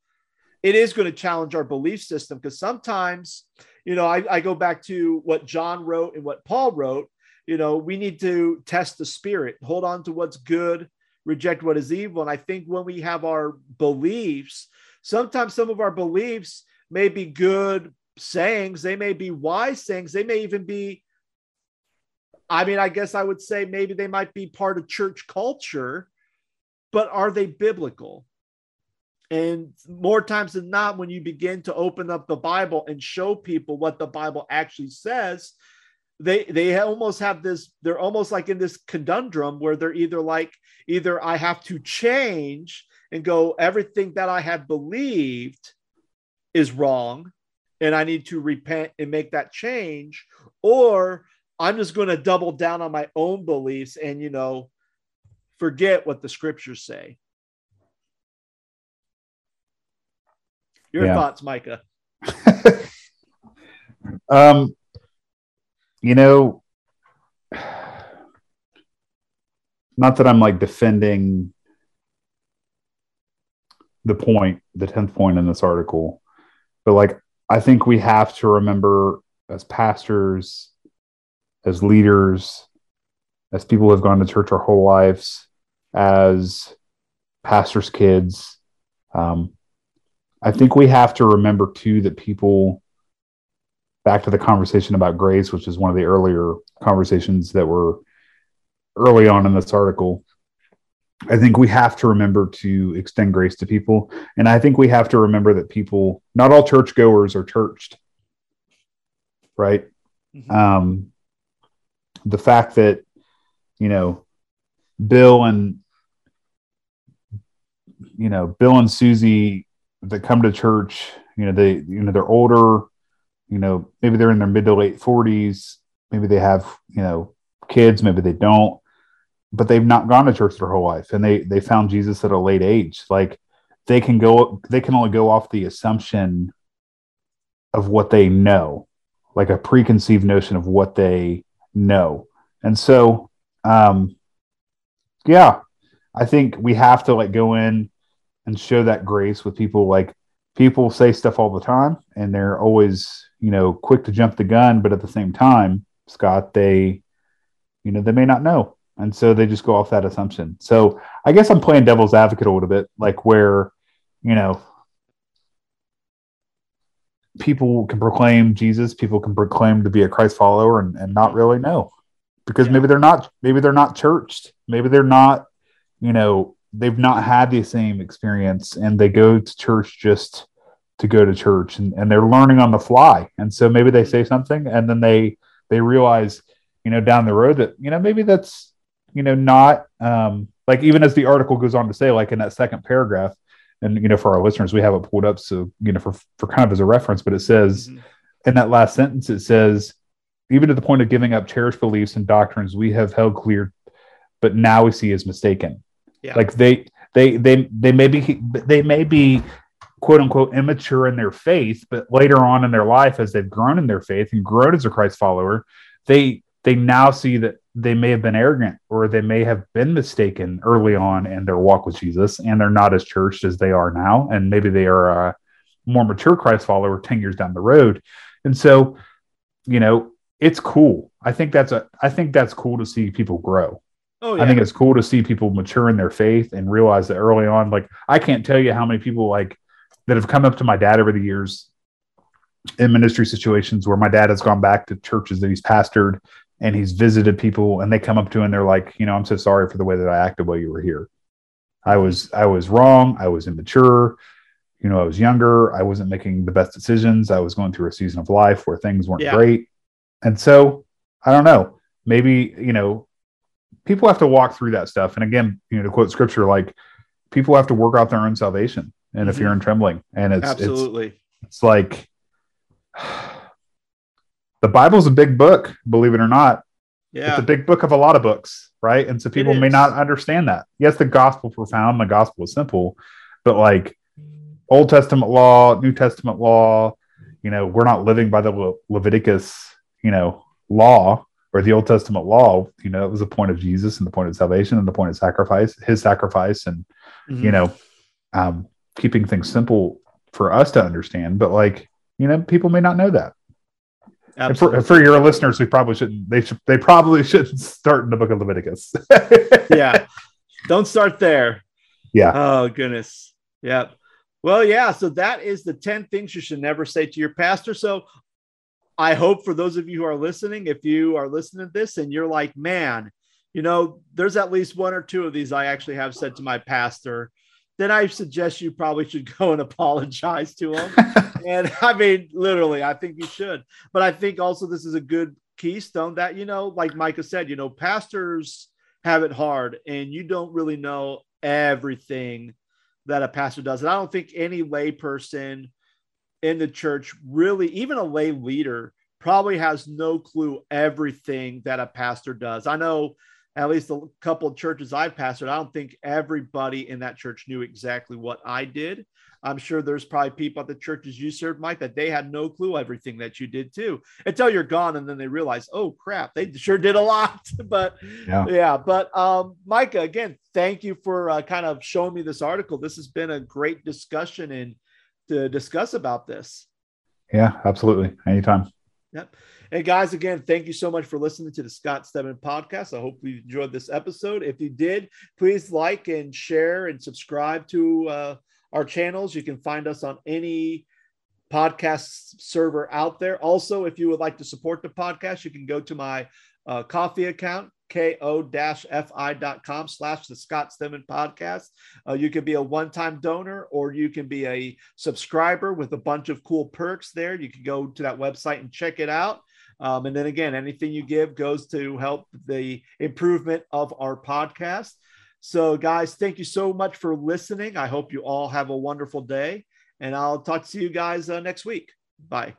it is going to challenge our belief system, because sometimes you know, I, I go back to what John wrote and what Paul wrote. You know, we need to test the spirit, hold on to what's good, reject what is evil. And I think when we have our beliefs, sometimes some of our beliefs may be good sayings. They may be wise sayings. They may even be, I mean, I guess I would say maybe they might be part of church culture, but are they biblical? And more times than not, when you begin to open up the Bible and show people what the Bible actually says, they they almost have this, they're almost like in this conundrum where they're either like, either I have to change and go, everything that I have believed is wrong, and I need to repent and make that change, or I'm just going to double down on my own beliefs and, you know, forget what the scriptures say. Your yeah. thoughts, Micah? um, you know, not that I'm like defending the point, the tenth point in this article, but like, I think we have to remember as pastors, as leaders, as people who have gone to church our whole lives, as pastors' kids, um, I think we have to remember too that people, back to the conversation about grace, which is one of the earlier conversations that were early on in this article, I think we have to remember to extend grace to people. And I think we have to remember that people, not all churchgoers are churched, right? Mm-hmm. Um, the fact that, you know, Bill and, you know, Bill and Susie that come to church, you know, they, you know, they're older, you know, maybe they're in their mid to late forties. Maybe they have, you know, kids, maybe they don't, but they've not gone to church their whole life. And they, they found Jesus at a late age. Like they can go, they can only go off the assumption of what they know, like a preconceived notion of what they know. And so, um, yeah, I think we have to like go in and show that grace with people. Like people say stuff all the time and they're always, you know, quick to jump the gun, but at the same time, Scott, they, you know, they may not know. And so they just go off that assumption. So I guess I'm playing devil's advocate a little bit, like where, you know, people can proclaim Jesus, people can proclaim to be a Christ follower and, and not really know, because yeah. maybe they're not, maybe they're not churched. Maybe they're not, you know, they've not had the same experience and they go to church just to go to church and, and they're learning on the fly. And so maybe they say something and then they, they realize, you know, down the road that, you know, maybe that's, you know, not um, like, even as the article goes on to say, like in that second paragraph, and, you know, for our listeners, we have it pulled up. So, you know, for, for kind of as a reference, but it says mm-hmm. in that last sentence, it says, even to the point of giving up cherished beliefs and doctrines we have held clear, but now we see as mistaken. Yeah. Like they, they, they, they may be, they may be quote unquote immature in their faith, but later on in their life, as they've grown in their faith and grown as a Christ follower, they, they now see that they may have been arrogant or they may have been mistaken early on in their walk with Jesus. And they're not as churched as they are now. And maybe they are a more mature Christ follower ten years down the road. And so, you know, it's cool. I think that's a, I think that's cool to see people grow. Oh, yeah. I think it's cool to see people mature in their faith and realize that early on, like, I can't tell you how many people like that have come up to my dad over the years in ministry situations where my dad has gone back to churches that he's pastored and he's visited people and they come up to him and they're like, you know, I'm so sorry for the way that I acted while you were here. I was, I was wrong. I was immature. You know, I was younger. I wasn't making the best decisions. I was going through a season of life where things weren't yeah. great. And so I don't know, maybe, you know, people have to walk through that stuff. And again, you know, to quote scripture, like people have to work out their own salvation and mm-hmm. fear and trembling. And it's, absolutely. it's, it's like, the Bible's a big book, believe it or not. Yeah. It's a big book of a lot of books, right? And so people may not understand that. Yes, the gospel is profound, the gospel is simple, but like Old Testament law, New Testament law, you know, we're not living by the Le- Leviticus, you know, law or the Old Testament law. You know, it was the point of Jesus and the point of salvation and the point of sacrifice, his sacrifice, and, mm-hmm. you know, um, keeping things simple for us to understand. But like, you know, people may not know that. And for, for your listeners, we probably shouldn't. They should. They probably shouldn't start in the book of Leviticus. Yeah, don't start there. Yeah. Oh goodness. Yeah. Well, yeah. So that is the ten things you should never say to your pastor. So I hope for those of you who are listening, if you are listening to this and you're like, man, you know, there's at least one or two of these I actually have said to my pastor, then I suggest you probably should go and apologize to him. And I mean, literally, I think you should. But I think also this is a good keystone that, you know, like Micah said, you know, pastors have it hard and you don't really know everything that a pastor does. And I don't think any lay person in the church really, even a lay leader, probably has no clue everything that a pastor does. I know at least a couple of churches I've pastored, I don't think everybody in that church knew exactly what I did. I'm sure there's probably people at the churches you served, Mike, that they had no clue everything that you did too, until you're gone. And then they realize, oh crap, they sure did a lot, but yeah. yeah. But um, Micah, again, thank you for uh, kind of showing me this article. This has been a great discussion and to discuss about this. Yeah, absolutely. Anytime. Yep. And guys, again, thank you so much for listening to the Scott Stedman podcast. I hope you enjoyed this episode. If you did, please like and share and subscribe to uh, our channels. You can find us on any podcast server out there. Also, if you would like to support the podcast, you can go to my uh, Ko-fi account, ko-fi.com slash the Scott Stedman podcast. Uh, you can be a one-time donor or you can be a subscriber with a bunch of cool perks there. You can go to that website and check it out. Um, and then again, anything you give goes to help the improvement of our podcast. So guys, thank you so much for listening. I hope you all have a wonderful day and I'll talk to you guys uh, next week. Bye.